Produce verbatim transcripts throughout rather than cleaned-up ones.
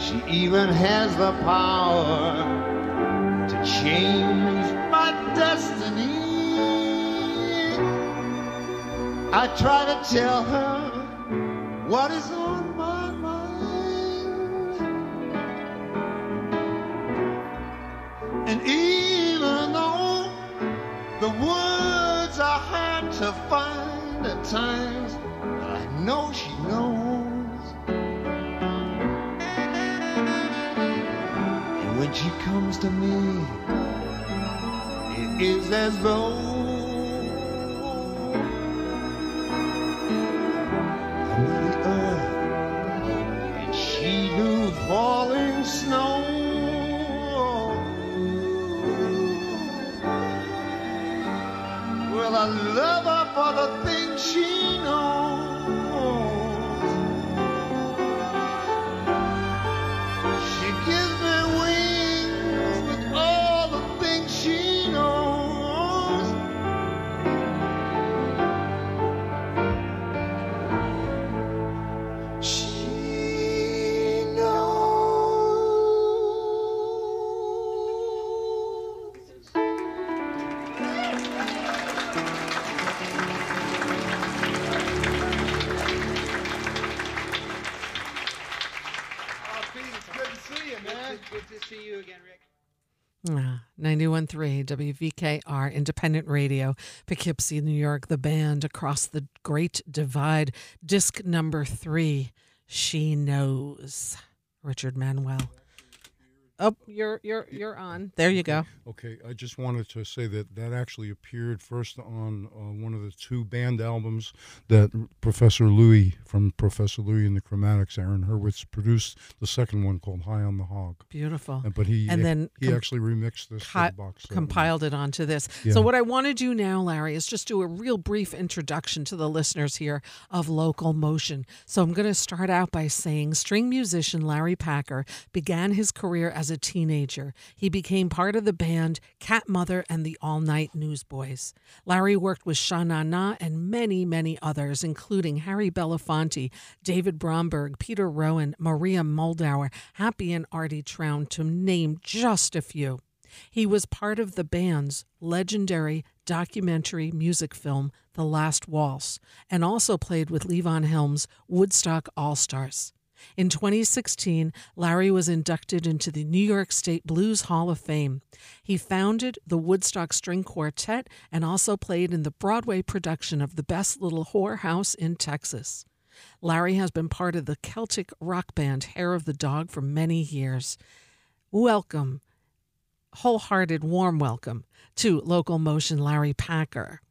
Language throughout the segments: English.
She even has the power to change my destiny. I try to tell her what is on my mind, and even though the words are hard to find at times, I know she knows. And when she comes to me, it is as though I'm the earth and she knew falling snow. Well, I love her for the things she knows. ninety-one point three W V K R Independent Radio, Poughkeepsie, New York. The band Across the Great Divide, disc number three, She Knows. Richard Manuel. Oh, you're you're you're on. There you go. Okay, I just wanted to say that that actually appeared first on uh, one of the two band albums that Professor Louie from Professor Louie and the Chromatics, Aaron Hurwitz, produced. The second one called High on the Hog. Beautiful. And, but he and then he actually remixed this for the box set, compiled it onto this. Yeah. So what I want to do now, Larry, is just do a real brief introduction to the listeners here of Local Motion. So I'm going to start out by saying string musician Larry Packer began his career as a teenager. He became part of the band Cat Mother and the All Night Newsboys. Larry worked with Sha Na Na and many, many others, including Harry Belafonte, David Bromberg, Peter Rowan, Maria Muldaur, Happy and Artie Trown, to name just a few. He was part of the band's legendary documentary music film, The Last Waltz, and also played with Levon Helm's Woodstock All-Stars. In twenty sixteen, Larry was inducted into the New York State Blues Hall of Fame. He founded the Woodstock String Quartet and also played in the Broadway production of The Best Little Whorehouse in Texas. Larry has been part of the Celtic rock band Hair of the Dog for many years. Welcome, wholehearted, warm welcome to Local Motion, Larry Packer.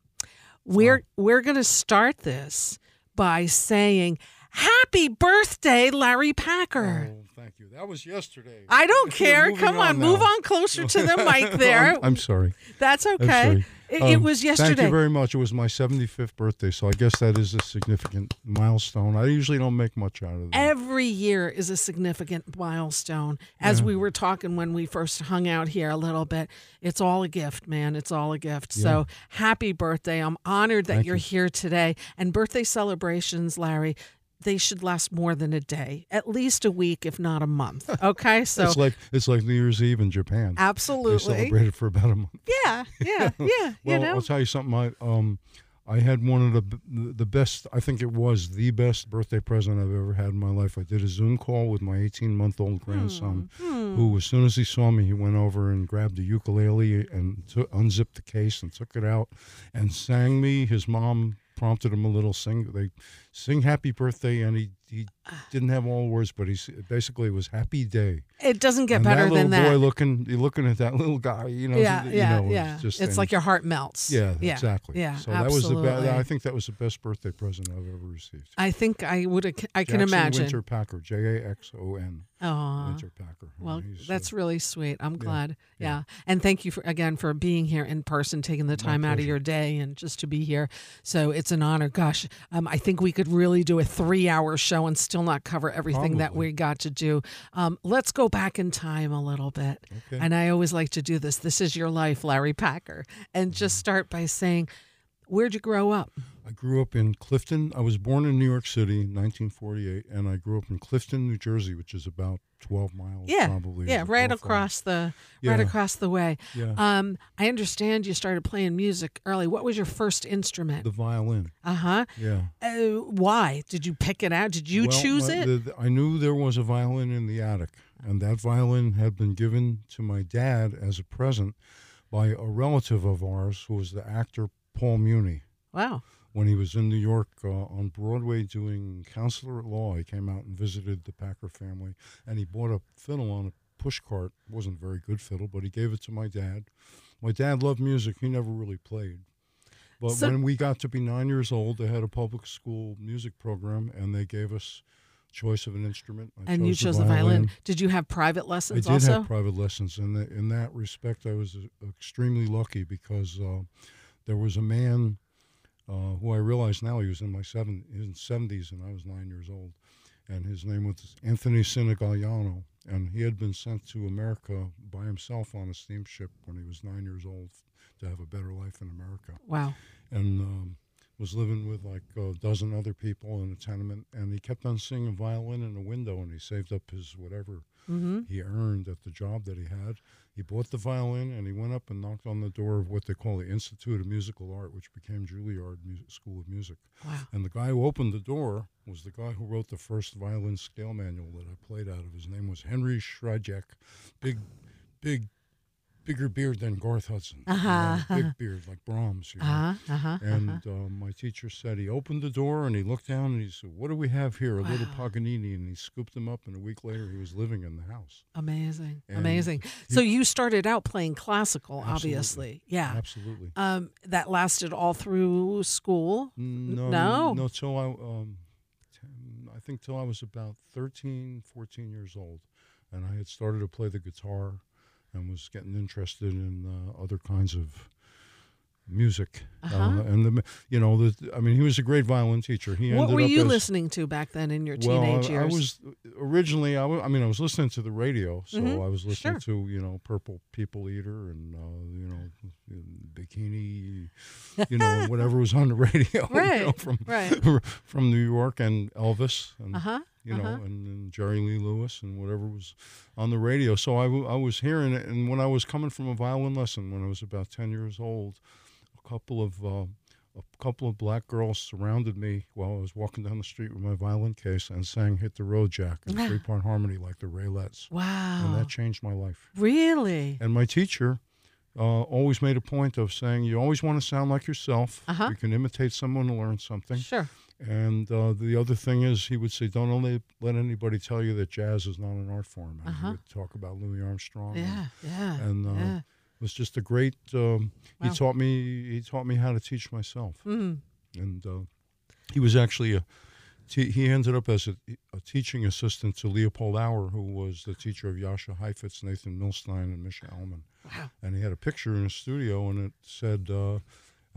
We're, we're going to start this by saying, happy birthday, Larry Packer. Oh, thank you. That was yesterday. I don't care. Come on, on move on closer to the mic there. I'm, I'm sorry. That's okay. Sorry. It, um, it was yesterday. Thank you very much. It was my seventy-fifth birthday, so I guess that is a significant milestone. I usually don't make much out of that. Every year is a significant milestone. As yeah. we were talking when we first hung out here a little bit, it's all a gift, man. It's all a gift. Yeah. So happy birthday. I'm honored that thank you're you. Here today. And birthday celebrations, Larry, they should last more than a day, at least a week, if not a month. Okay, so it's like it's like New Year's Eve in Japan. Absolutely, they celebrate it for about a month. Yeah, yeah, yeah. Well, you know? I'll tell you something. I um, I had one of the the best. I think it was the best birthday present I've ever had in my life. I did a Zoom call with my eighteen-month-old grandson, hmm. who, as soon as he saw me, he went over and grabbed a ukulele and took, unzipped the case and took it out and sang me his mom. Prompted him a little sing. They sing happy birthday, and he, he didn't have all the words, but he basically it was happy day. It doesn't get and better that than that. Boy, looking, looking at that little guy, you know, yeah, you yeah, know, yeah. It's, just, it's like your heart melts. Yeah, yeah exactly. Yeah, so absolutely. That was the be- I think that was the best birthday present I've ever received. I think I would. I can Jackson imagine. Winter Packer, J A X O N. Oh, Winter Packer. Well, that's uh, really sweet. I'm glad. Yeah, yeah. yeah, and thank you for again for being here in person, taking the time My out pleasure. Of your day, and just to be here. So it's an honor. Gosh, um, I think we could really do a three-hour show and still not cover everything Probably. That we got to do. Um, let's go back in time a little bit. Okay. And I always like to do this. This is your life, Larry Packer, and just start by saying, where'd you grow up? I grew up in Clifton. I was born in New York City in nineteen forty-eight, and I grew up in Clifton, New Jersey, which is about twelve miles yeah, probably. Yeah, right across the yeah. right across the way. Yeah. Um, I understand you started playing music early. What was your first instrument? The violin. Uh-huh. Yeah. Uh, why? Did you pick it out? Did you well, choose my, it? The, the, I knew there was a violin in the attic, and that violin had been given to my dad as a present by a relative of ours who was the actor Paul Muni. Wow. When he was in New York uh, on Broadway doing Counselor at Law, he came out and visited the Packer family, and he bought a fiddle on a pushcart. It wasn't a very good fiddle, but he gave it to my dad. My dad loved music. He never really played. But so, when we got to be nine years old, they had a public school music program, and they gave us choice of an instrument. I and chose you chose the violin. the violin. Did you have private lessons also? I did also? have private lessons. And in, in that respect, I was uh, extremely lucky because uh, there was a man... Uh, who I realize now, he was in my seven, his seventies, and I was nine years old. And his name was Anthony Sinigalliano, and he had been sent to America by himself on a steamship when he was nine years old to have a better life in America. Wow. And um, was living with like a dozen other people in a tenement, and he kept on seeing a violin in a window, and he saved up his whatever mm-hmm. he earned at the job that he had. He bought the violin, and he went up and knocked on the door of what they call the Institute of Musical Art, which became Juilliard Music School of Music. Wow. And the guy who opened the door was the guy who wrote the first violin scale manual that I played out of. His name was Henry Shryjek, big, big, bigger beard than Garth Hudson. Uh-huh, you know, big uh-huh. beard, like Brahms. You know? uh-huh, uh-huh, and uh-huh. uh, my teacher said, he opened the door, and he looked down, and he said, what do we have here? A wow. little Paganini. And he scooped him up, and a week later, he was living in the house. Amazing. And Amazing. He, so you started out playing classical, absolutely. obviously. Yeah. Absolutely. Um, that lasted all through school? No. No? No, till I, um, ten, I think till I was about thirteen, fourteen years old, and I had started to play the guitar and was getting interested in uh, other kinds of music. Uh-huh. uh, and, the, you know, the, I mean, he was a great violin teacher. He what ended were up you as, listening to back then in your well, teenage I, years? I was, originally, I, w I mean, I was listening to the radio, so mm-hmm. I was listening sure. to, you know, Purple People Eater and, uh, you know, Bikini, you know, whatever was on the radio right. you know, from, right. from New York, and Elvis. And, uh-huh. You know, uh-huh. and, and Jerry Lee Lewis and whatever was on the radio. So I, w I was hearing it, and when I was coming from a violin lesson when I was about ten years old, a couple of uh, a couple of black girls surrounded me while I was walking down the street with my violin case and sang "Hit the Road Jack" in three part harmony like the Raelettes. Wow! And that changed my life. Really? And my teacher Uh, always made a point of saying, you always want to sound like yourself. Uh-huh. You can imitate someone to learn something. Sure. And uh, the other thing is, he would say, don't only let anybody tell you that jazz is not an art form. Uh-huh. He would talk about Louis Armstrong. Yeah, yeah. And uh, yeah. it was just a great. Um, wow. He taught me. He taught me how to teach myself. Mm. And uh, he was actually a. T he ended up as a, a teaching assistant to Leopold Auer, who was the teacher of Yascha Heifetz, Nathan Milstein, and Misha Elman. Wow. And he had a picture in his studio, and it said, uh,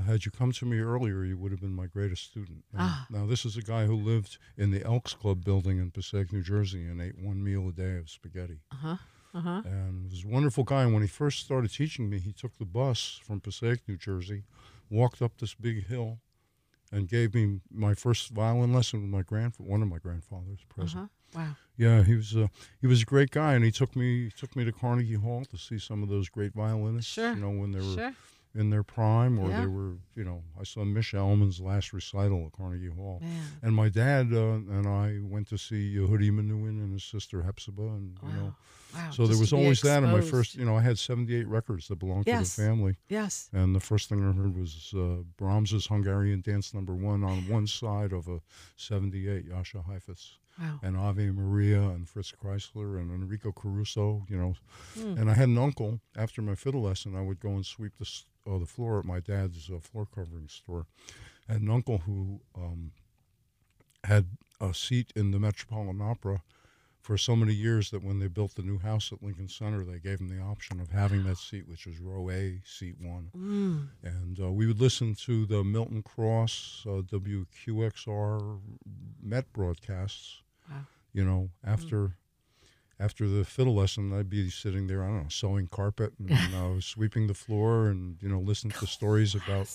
had you come to me earlier, you would have been my greatest student. Ah. Now, this is a guy who lived in the Elks Club building in Passaic, New Jersey, and ate one meal a day of spaghetti. Uh-huh. Uh-huh. And he was a wonderful guy. And when he first started teaching me, he took the bus from Passaic, New Jersey, walked up this big hill, and gave me my first violin lesson with my grand one of my grandfathers present. Uh-huh. Wow. Yeah, he was a, he was a great guy, and he took me took me to Carnegie Hall to see some of those great violinists. Sure. You know, when they were sure. in their prime, or yeah. they were, you know, I saw Misha Elman's last recital at Carnegie Hall. Man. And my dad uh, and I went to see Yehudi Menuhin and his sister Hepzibah, and wow. you know, wow. so Just there was always exposed. that. And my first, you know, I had seventy-eight records that belonged yes. to the family. Yes. And the first thing I heard was uh, Brahms's Hungarian Dance Number One on one side of a seventy-eight Yascha Heifetz. Wow. And Ave Maria and Fritz Kreisler and Enrico Caruso, you know. Mm. And I had an uncle, after my fiddle lesson, I would go and sweep the, uh, the floor at my dad's uh, floor covering store. I had an uncle who um, had a seat in the Metropolitan Opera for so many years that when they built the new house at Lincoln Center, they gave him the option of having wow. that seat, which was row A, seat one. Mm. And uh, we would listen to the Milton Cross, uh, W Q X R Met broadcasts, wow. you know, after, mm. after the fiddle lesson, I'd be sitting there, I don't know, sewing carpet and you know, sweeping the floor and, you know, listening to stories about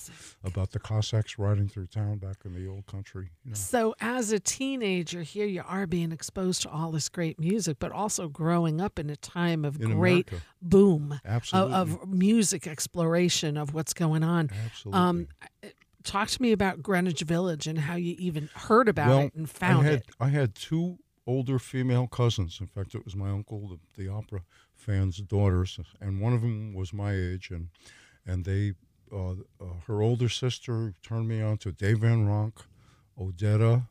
about the Cossacks riding through town back in the old country. You know. So as a teenager, here you are being exposed to all this great music, but also growing up in a time of in great America. boom of, of music exploration of what's going on. Absolutely. Um, talk to me about Greenwich Village and how you even heard about well, it and found I had, it. I had two older female cousins. In fact, it was my uncle, the, the opera fan's daughters, and one of them was my age, and and they, uh, uh, her older sister turned me on to Dave Van Ronk, Odetta,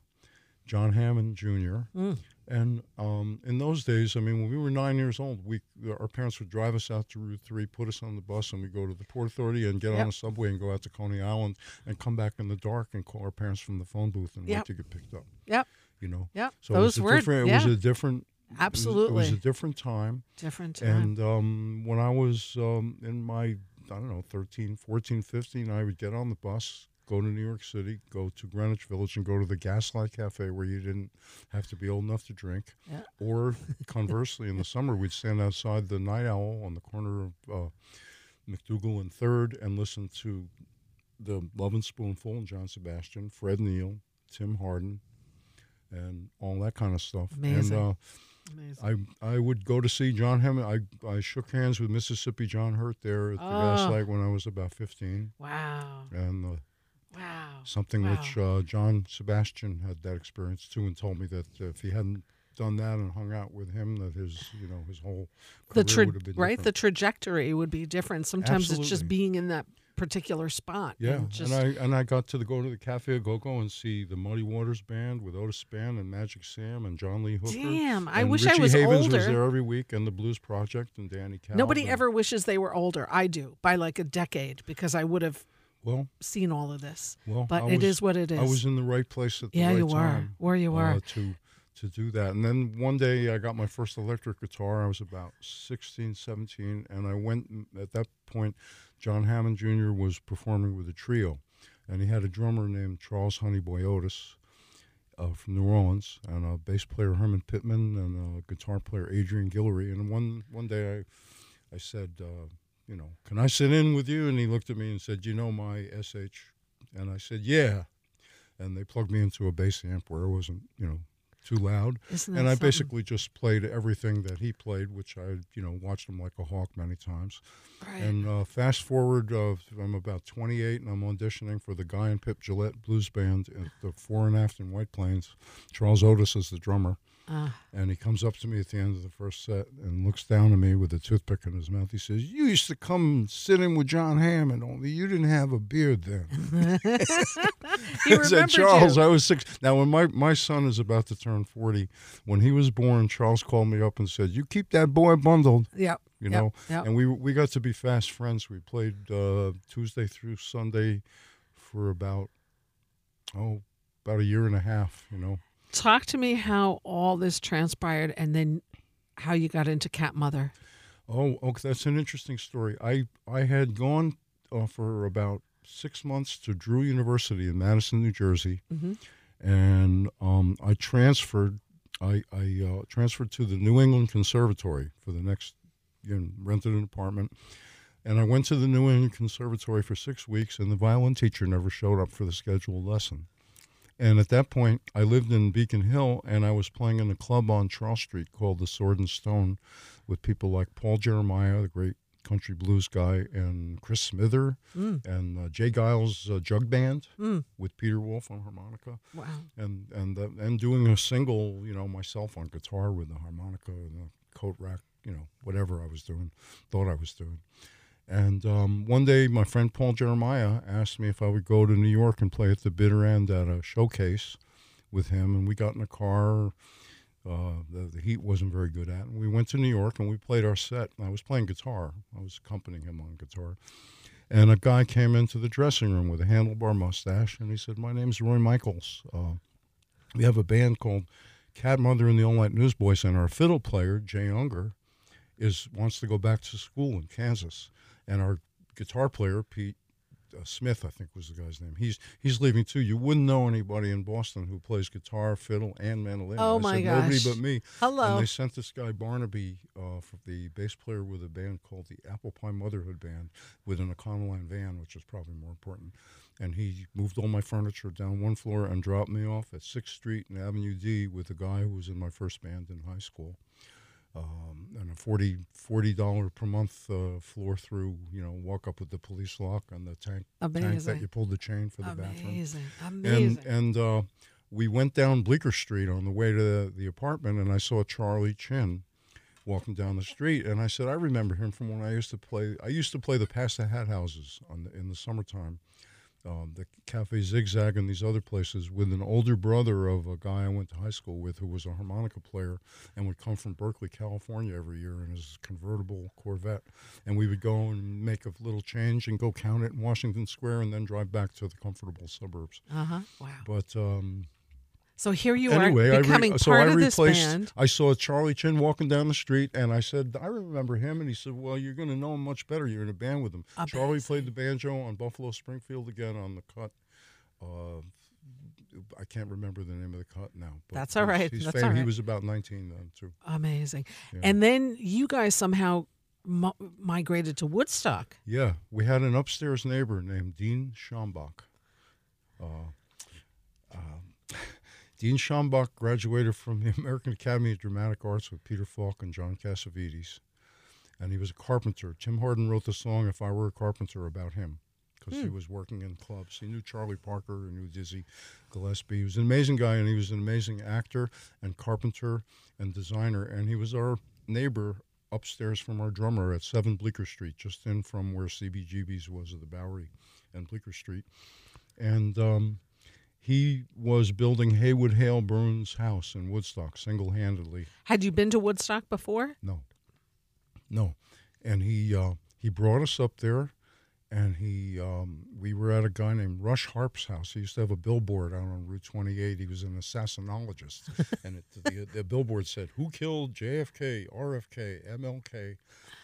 John Hammond Junior Mm. And um, in those days, I mean, when we were nine years old, we our parents would drive us out to Route three, put us on the bus, and we'd go to the Port Authority and get yep. on a subway and go out to Coney Island and come back in the dark and call our parents from the phone booth and yep. wait to get picked up. Yep. You know, yeah, so those it was a were, different. It yeah. was a different. Absolutely, it was, it was a different time. Different time. And um, when I was um, in my, I don't know, thirteen, fourteen, fifteen, I would get on the bus, go to New York City, go to Greenwich Village, and go to the Gaslight Cafe where you didn't have to be old enough to drink. Yeah. Or conversely, in the summer, we'd stand outside the Night Owl on the corner of uh, McDougal and Third and listen to the Love and Spoonful and John Sebastian, Fred Neil, Tim Hardin, and all that kind of stuff. Amazing. And uh, Amazing. I I would go to see John Hammond. I, I shook hands with Mississippi John Hurt there at the oh. Gaslight when I was about fifteen. Wow. And uh, wow. something wow. which uh, John Sebastian had that experience too and told me that uh, if he hadn't done that and hung out with him, that his, you know, his whole career the would have been right? different. The trajectory would be different. Sometimes Absolutely. it's just being in that particular spot. Yeah, and, just... and I and I got to the, go to the Cafe Agogo and see the Muddy Waters Band with Otis Spann and Magic Sam and John Lee Hooker. Damn, I wish Richie I was Havens older. Richie Havens was there every week, and the Blues Project and Danny Cowell. Nobody and... ever wishes they were older. I do, by like a decade, because I would have well, seen all of this. Well, but was, it is what it is. I was in the right place at the yeah, right you time. Yeah, you were, where you uh, are. To, to do that. And then one day I got my first electric guitar. I was about sixteen, seventeen, and I went, at that point, John Hammond Junior was performing with a trio, and he had a drummer named Charles Honeyboy Otis uh, from New Orleans, and a bass player Herman Pittman, and a guitar player Adrian Guillory. And one one day I, I said, uh, you know, can I sit in with you? And he looked at me and said, you know my S H? And I said, yeah. And they plugged me into a bass amp where it wasn't, you know, too loud, and something? I basically just played everything that he played, which I, you know, watched him like a hawk many times. Right. And uh, fast forward, uh, I'm about twenty-eight, and I'm auditioning for the Guy and Pip Gillette Blues Band at the Fore and Aft in White Plains. Charles Otis is the drummer, uh. and he comes up to me at the end of the first set and looks down at me with a toothpick in his mouth. He says, "You used to come sit in with John Hammond, only you didn't have a beard then." He said, "Charles, you. I was six." Now, when my my son is about to turn forty, when he was born, Charles called me up and said, "You keep that boy bundled." Yep. You know, yep, yep. and we we got to be fast friends. We played uh, Tuesday through Sunday for about oh about a year and a half. You know, talk to me how all this transpired, and then how you got into Cat Mother. Oh, okay, that's an interesting story. I I had gone uh, for about six months to Drew University in Madison, New Jersey. Mm-hmm. And um, I transferred. I, I uh, transferred to the New England Conservatory for the next. You know, rented an apartment, and I went to the New England Conservatory for six weeks. And the violin teacher never showed up for the scheduled lesson. And at that point, I lived in Beacon Hill, and I was playing in a club on Charles Street called the Sword and Stone, with people like Paul Jeremiah, the great country blues guy, and Chris Smither, mm. and uh, Jay Giles' uh, jug band mm. with Peter Wolf on harmonica. Wow. And and uh, and doing a single, you know, myself on guitar with the harmonica and the coat rack, you know, whatever I was doing, thought I was doing. And um, one day my friend Paul Jeremiah asked me if I would go to New York and play at the Bitter End at a showcase with him, and we got in a car. Uh, the, the heat wasn't very good at. And we went to New York, and we played our set. And I was playing guitar. I was accompanying him on guitar. And a guy came into the dressing room with a handlebar mustache, and he said, "My name's Roy Michaels. Uh, we have a band called Cat Mother and the All Night Newsboys, and our fiddle player, Jay Unger, is wants to go back to school in Kansas. And our guitar player, Pete uh, Smith, I think was the guy's name. He's he's leaving too. You wouldn't know anybody in Boston who plays guitar, fiddle, and mandolin. Oh, I my said, gosh. Nobody but me. Hello. And they sent this guy, Barnaby, uh, for the bass player with a band called the Apple Pie Motherhood Band with an Econoline van, which is probably more important. And he moved all my furniture down one floor and dropped me off at sixth street and Avenue D with a guy who was in my first band in high school. Um, and a forty dollars per month uh, floor through, you know, walk up with the police lock on the tank, tank that you pulled the chain for the Amazing. bathroom. Amazing. And, and uh, we went down Bleecker Street on the way to the, the apartment, and I saw Charlie Chin walking down the street. And I said, I remember him from when I used to play. I used to play the Pass the Hat Houses on the, in the summertime. Um, the Cafe Zigzag and these other places with an older brother of a guy I went to high school with who was a harmonica player and would come from Berkeley, California every year in his convertible Corvette. And we would go and make a little change and go count it in Washington Square and then drive back to the comfortable suburbs. Uh-huh. Wow. But... Um, So here you anyway, are becoming re- so part I of this band. I saw Charlie Chin walking down the street, and I said, I remember him. And he said, well, you're going to know him much better. You're in a band with him. A Charlie band. played the banjo on Buffalo Springfield again on the cut. Uh, I can't remember the name of the cut now. But That's all right. He's That's all right. He was about nineteen then, too. Amazing. Yeah. And then you guys somehow m- migrated to Woodstock. Yeah. We had an upstairs neighbor named Dean Schombach. Uh, um, Dean Schombach graduated from the American Academy of Dramatic Arts with Peter Falk and John Cassavetes, and he was a carpenter. Tim Hardin wrote the song "If I Were a Carpenter" about him, because mm. he was working in clubs. He knew Charlie Parker, he knew Dizzy Gillespie. He was an amazing guy, and he was an amazing actor and carpenter and designer, and he was our neighbor upstairs from our drummer at seven Bleecker Street, just in from where C B G B's was at the Bowery and Bleecker Street. And... Um, He was building Haywood Hale Burns' house in Woodstock single-handedly. Had you been to Woodstock before? No, no. And he uh, he brought us up there, and he um, we were at a guy named Rush Harp's house. He used to have a billboard out on Route twenty-eight. He was an assassinologist, and it, the, the billboard said, "Who killed J F K, R F K, M L K?"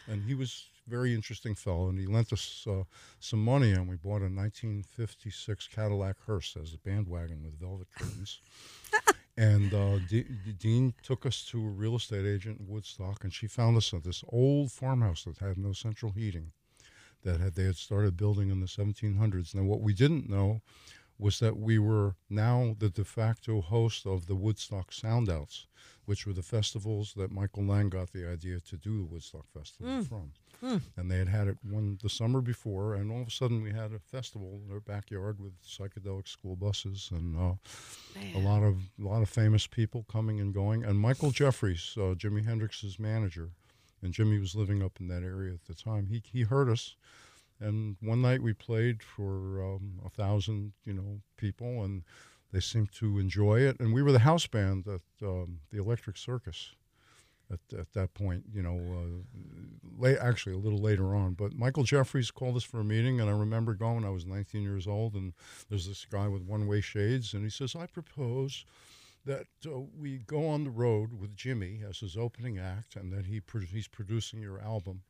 And he was a very interesting fellow, and he lent us uh, some money, and we bought a nineteen fifty-six Cadillac hearse as a bandwagon with velvet curtains. And uh, D- D- Dean took us to a real estate agent in Woodstock, and she found us at this old farmhouse that had no central heating, that had they had started building in the seventeen hundreds. Now, what we didn't know was that we were now the de facto host of the Woodstock Soundouts, which were the festivals that Michael Lang got the idea to do the Woodstock Festival mm. from. Mm. And they had had it one the summer before, and all of a sudden we had a festival in our backyard with psychedelic school buses and uh, a lot of a lot of famous people coming and going. And Michael Jeffries, uh, Jimi Hendrix's manager, and Jimmy was living up in that area at the time, he, he heard us. And one night we played for um, a thousand, you know, people, and they seemed to enjoy it. And we were the house band at um, the Electric Circus at, at that point, you know, uh, late, actually a little later on. But Michael Jeffries called us for a meeting, and I remember going. I was nineteen years old, and there's this guy with one-way shades, and he says, I propose that uh, we go on the road with Jimmy as his opening act, and that he pro- he's producing your album,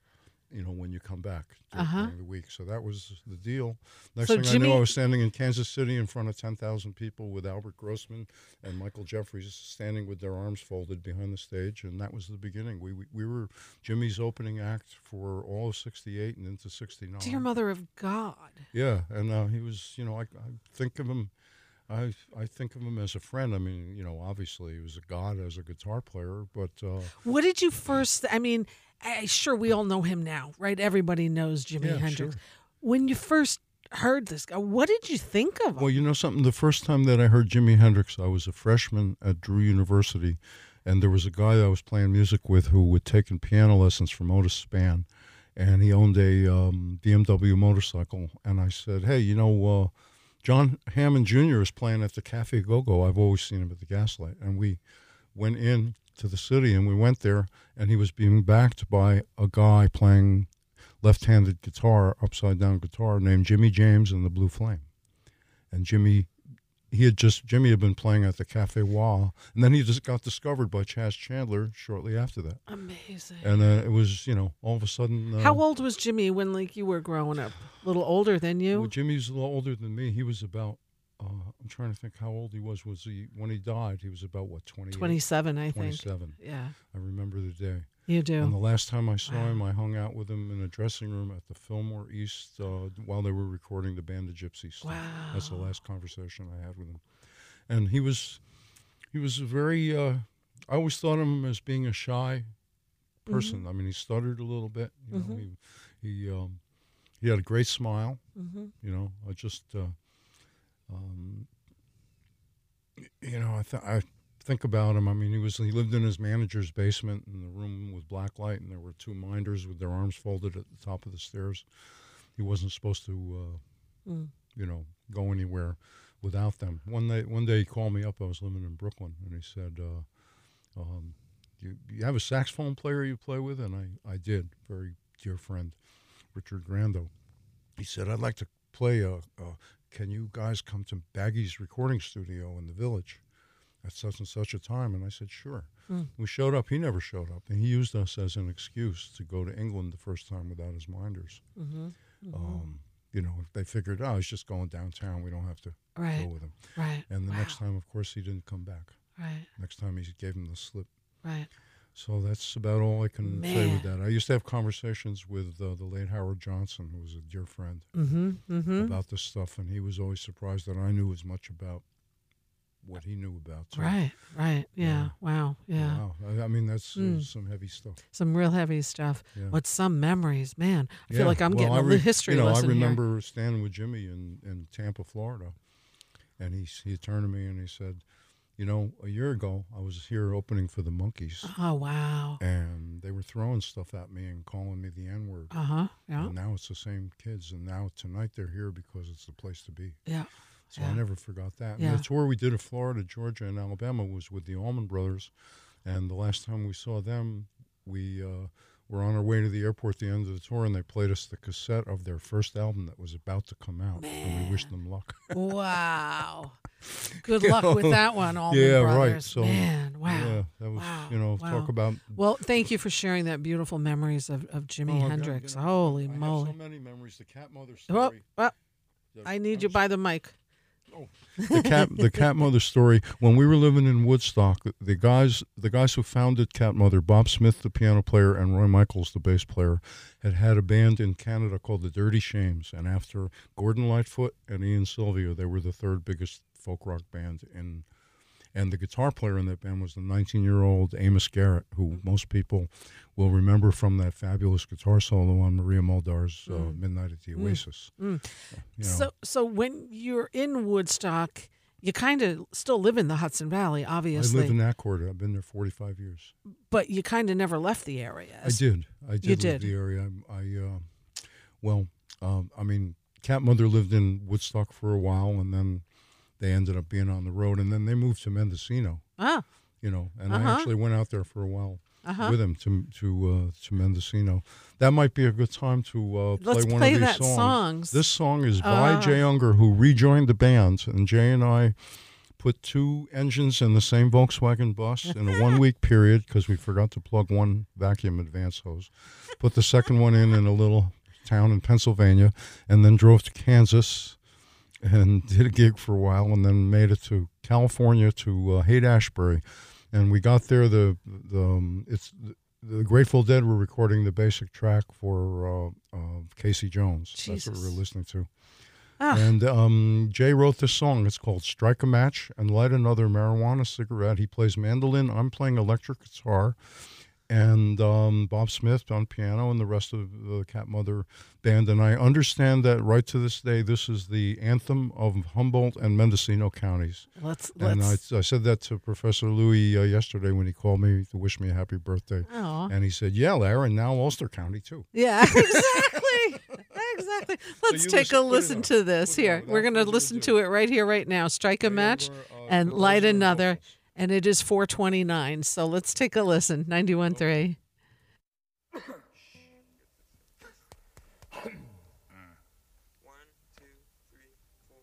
you know, when you come back during, uh-huh. during the week. So that was the deal. Next so thing Jimmy... I knew, I was standing in Kansas City in front of ten thousand people with Albert Grossman and Michael Jeffries standing with their arms folded behind the stage, and that was the beginning. We we, we were Jimmy's opening act for all of sixty-eight and into sixty-nine. Dear Mother of God. Yeah, and uh, he was, you know, I, I think of him, I I think of him as a friend. I mean, you know, obviously he was a god as a guitar player, but... Uh, what did you first, I mean... I, sure, we all know him now, right? Everybody knows Jimi yeah, Hendrix. Sure. When you first heard this guy, what did you think of him? Well, you know something? The first time that I heard Jimi Hendrix, I was a freshman at Drew University, and there was a guy that I was playing music with who had taken piano lessons from Otis Spann, and he owned a um, B M W motorcycle. And I said, hey, you know, uh, John Hammond Junior is playing at the Cafe Go-Go. I've always seen him at the Gaslight. And we went in to the city, and we went there, and he was being backed by a guy playing left-handed guitar, upside-down guitar, named Jimmy James and the Blue Flame. And Jimmy he had just, Jimmy had been playing at the Cafe Wall, and then he just got discovered by Chas Chandler shortly after that. Amazing. And uh, it was, you know, all of a sudden. Uh, How old was Jimmy when, like, you were growing up? A little older than you? Well, Jimmy's a little older than me. He was about. Uh, I'm trying to think how old he was. Was he when he died? He was about what, twenty? Twenty-seven, I twenty-seven. think. Twenty-seven. Yeah. I remember the day. You do. And the last time I saw wow. him, I hung out with him in a dressing room at the Fillmore East uh, while they were recording the band The Gypsies. Wow. That's the last conversation I had with him. And he was, he was a very. Uh, I always thought of him as being a shy person. Mm-hmm. I mean, he stuttered a little bit. You mm-hmm. know, he he, um, he had a great smile. Mm-hmm. You know, I just. Uh, Um, you know, I, th I think about him. I mean, he was—he lived in his manager's basement in the room with black light, and there were two minders with their arms folded at the top of the stairs. He wasn't supposed to, uh, mm. you know, go anywhere without them. One day, one day, he called me up. I was living in Brooklyn, and he said, uh, um, do you, "You have a saxophone player you play with?" And I, I did. Very dear friend, Richard Grando. He said, "I'd like to play a." a Can you guys come to Baggy's recording studio in the Village at such and such a time? And I said, sure. Mm. We showed up. He never showed up. And he used us as an excuse to go to England the first time without his minders. Mm-hmm. Mm-hmm. Um, you know, they figured, oh, he's just going downtown. We don't have to right. go with him. Right. And the wow. next time, of course, he didn't come back. Right. Next time he gave him the slip. Right. So that's about all I can Man. say with that. I used to have conversations with uh, the late Howard Johnson, who was a dear friend, mm-hmm, mm-hmm. about this stuff, and he was always surprised that I knew as much about what he knew about. Too. Right, right, yeah, yeah. wow, yeah. Wow. I, I mean, that's mm. some heavy stuff. Some real heavy stuff. Yeah. But some memories, man. I yeah. feel like I'm well, getting a history you know, lesson I remember here. standing with Jimmy in, in Tampa, Florida, and he, he turned to me and he said, you know, a year ago, I was here opening for the Monkees. Oh, wow. And they were throwing stuff at me and calling me the N word. Uh-huh, yeah. And now it's the same kids. And now tonight they're here because it's the place to be. Yeah. So yeah. I never forgot that. Yeah. And the tour we did in Florida, Georgia, and Alabama was with the Allman Brothers. And the last time we saw them, we uh, were on our way to the airport at the end of the tour, and they played us the cassette of their first album that was about to come out. Man. And we wished them luck. Wow. Good luck with that one, Allman yeah, Brothers. Right. So, Man, wow. Yeah, that was, wow. you know, wow. talk about. Well, thank you for sharing that beautiful memories of, of Jimi oh, Hendrix. God, you know, Holy I moly. I have so many memories. The cat mother story. Oh, oh, the, I need I'm you sorry. by the mic. Oh. The cat, the cat mother story. When we were living in Woodstock, the guys, the guys who founded Cat Mother, Bob Smith, the piano player, and Roy Michaels, the bass player, had had a band in Canada called the Dirty Shames. And after Gordon Lightfoot and Ian Sylvia, they were the third biggest folk rock band in. And the guitar player in that band was the nineteen-year-old Amos Garrett, who most people will remember from that fabulous guitar solo on Maria Muldaur's uh, mm. Midnight at the Oasis. Mm. Mm. You know. So, so when you're in Woodstock, you kind of still live in the Hudson Valley, obviously. I live in Accord. I've been there forty-five years. But you kind of never left the area. I did. I did you live did. the area. I, I uh, well, um, I mean, Cat Mother lived in Woodstock for a while, and then. They ended up being on the road, and then they moved to Mendocino. Ah, you know, and uh -huh. I actually went out there for a while uh -huh. with them to to uh, to Mendocino. That might be a good time to uh, play Let's one play of these songs. songs. This song is by uh. Jay Unger, who rejoined the band, and Jay and I put two engines in the same Volkswagen bus in a one-week period because we forgot to plug one vacuum advance hose. Put the second one in in a little town in Pennsylvania, and then drove to Kansas. And did a gig for a while, and then made it to California to uh, Haight-Ashbury, and we got there. The the um, it's the, the Grateful Dead were recording the basic track for uh, uh, Casey Jones. Jesus. That's what we were listening to. Ah. And um, Jay wrote this song. It's called "Strike a Match and Light Another Marijuana Cigarette." He plays mandolin. I'm playing electric guitar. And um, Bob Smith on piano and the rest of the Cat Mother band. And I understand that right to this day, this is the anthem of Humboldt and Mendocino counties. Let's, and let's... I, I said that to Professor Louis uh, yesterday when he called me to wish me a happy birthday. Aww. And he said, yeah, Larry, and now Ulster County, too. Yeah, exactly. exactly. Let's so take listen, a listen to this here. Without We're going to listen to it right here, right now. Strike a they match were, uh, and light another. Vocals. And it is four twenty-nine, so let's take a listen. ninety-one point three. One, two, three, four.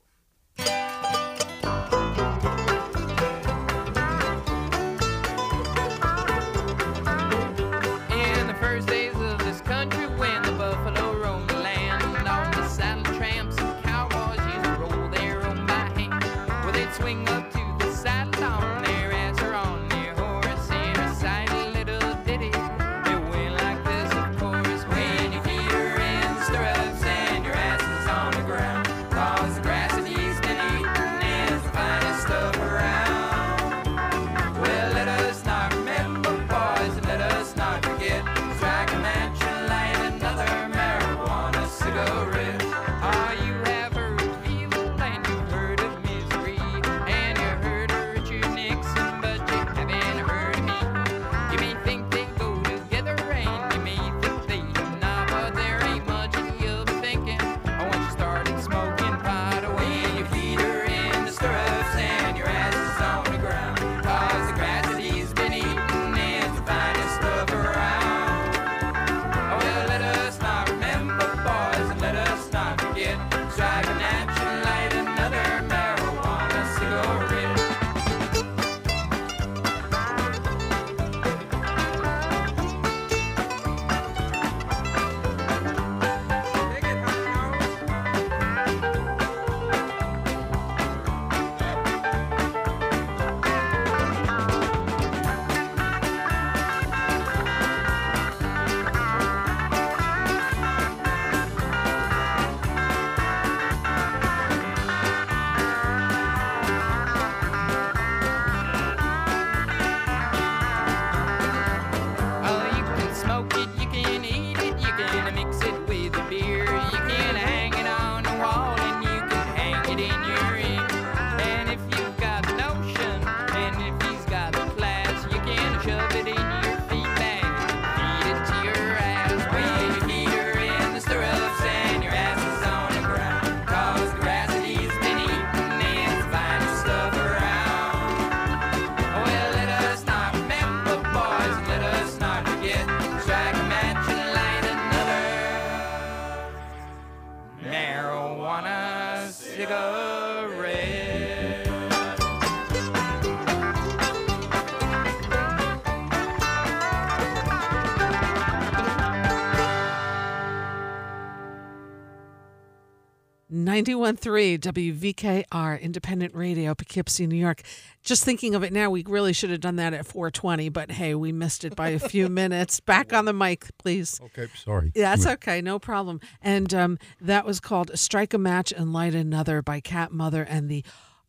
ninety-one point three W V K R, Independent Radio, Poughkeepsie, New York. Just thinking of it now, we really should have done that at four twenty, but hey, we missed it by a few minutes. Back on the mic, please. Okay, sorry. Yeah, that's okay, no problem. And um, that was called Strike a Match and Light Another by Cat Mother and the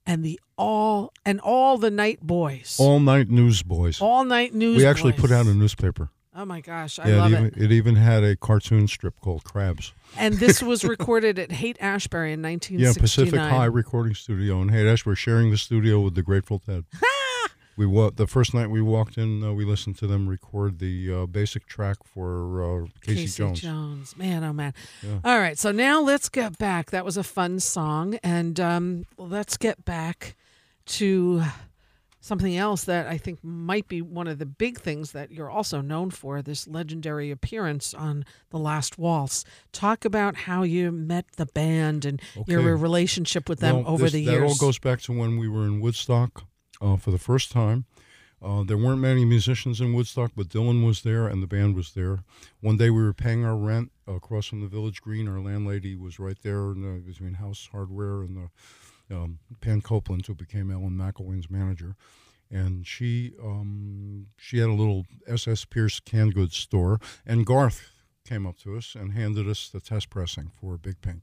and the all and all the night boys. All night newsboys. All night newsboys. We actually boys. put out a newspaper. Oh, my gosh. I yeah, love it, even, it. It even had a cartoon strip called Crabs. And this was recorded at Haight-Ashbury in nineteen sixty-nine. Yeah, Pacific High Recording Studio in Haight-Ashbury, sharing the studio with the Grateful Dead. we wa The first night we walked in, uh, we listened to them record the uh, basic track for uh, Casey, Casey Jones. Casey Jones. Man, oh, man. Yeah. All right, so now let's get back. That was a fun song. And um, let's get back to something else that I think might be one of the big things that you're also known for, this legendary appearance on The Last Waltz. Talk about how you met the band and okay. your relationship with them well, over this, the years. That all goes back to when we were in Woodstock uh, for the first time. Uh, there weren't many musicians in Woodstock, but Dylan was there and the band was there. One day we were paying our rent across from the Village Green. Our landlady was right there in the, between House Hardware and the Um, Pan Copeland, who became Ellen McElwain's manager, and she um, she had a little S S Pierce canned goods store, and Garth came up to us and handed us the test pressing for Big Pink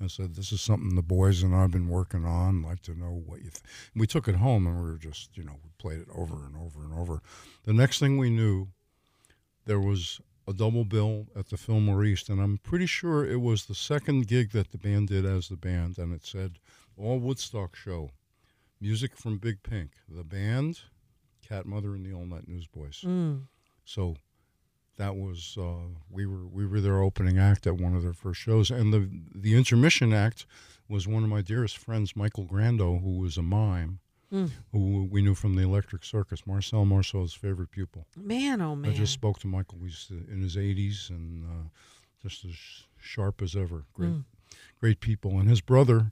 and said, this is something the boys and I have been working on, like to know what you think. We took it home and we were just, you know, we played it over and over and over. The next thing we knew, there was a double bill at the Fillmore East, and I'm pretty sure it was the second gig that the band did as the band, and it said, all Woodstock show, music from Big Pink, the band, Cat Mother, and the All Night Newsboys. Mm. So that was uh, we were we were their opening act at one of their first shows, and the the intermission act was one of my dearest friends, Michael Grando, who was a mime, mm. who we knew from the Electric Circus. Marcel Marceau's favorite pupil. Man, oh man! I just spoke to Michael. He's in his eighties and uh, just as sharp as ever. Great, mm. great people, and his brother,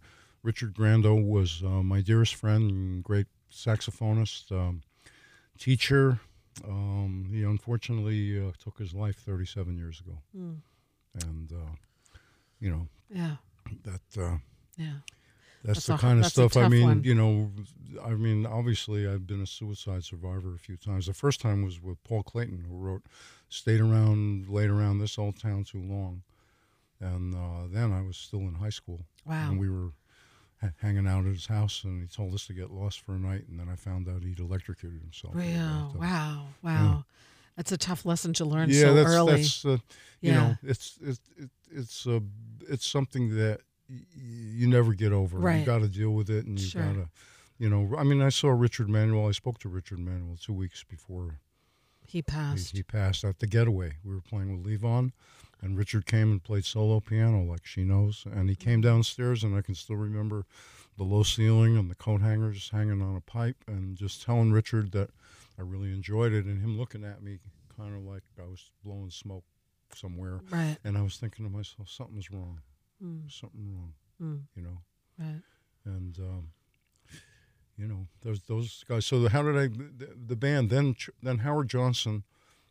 Richard Grando, was uh, my dearest friend and great saxophonist, um, teacher. Um, he unfortunately uh, took his life thirty-seven years ago. Mm. And, uh, you know, yeah, that uh, yeah, that's, that's the a, kind of stuff. I mean, one. you know, I mean, obviously I've been a suicide survivor a few times. The first time was with Paul Clayton, who wrote, stayed around, laid around this old town too long. And uh, then I was still in high school. Wow. And we were hanging out at his house, and he told us to get lost for a night, and then I found out he'd electrocuted himself. Wow, wow, wow. Yeah. That's a tough lesson to learn yeah, so that's, early. That's, uh, you yeah, know, it's it's it's uh, it's something that y you never get over. Right. You got to deal with it, and you sure. got to, you know. I mean, I saw Richard Manuel. I spoke to Richard Manuel two weeks before he passed. He, he passed at the Getaway. We were playing with Levon, and Richard came and played solo piano like she knows. And he came downstairs, and I can still remember the low ceiling and the coat hangers hanging on a pipe, and just telling Richard that I really enjoyed it, and him looking at me kind of like I was blowing smoke somewhere. Right. And I was thinking to myself, something's wrong. Mm. Something wrong, mm. you know. Right. And um, you know, those those guys. So the, how did I? The, the band then then Howard Johnson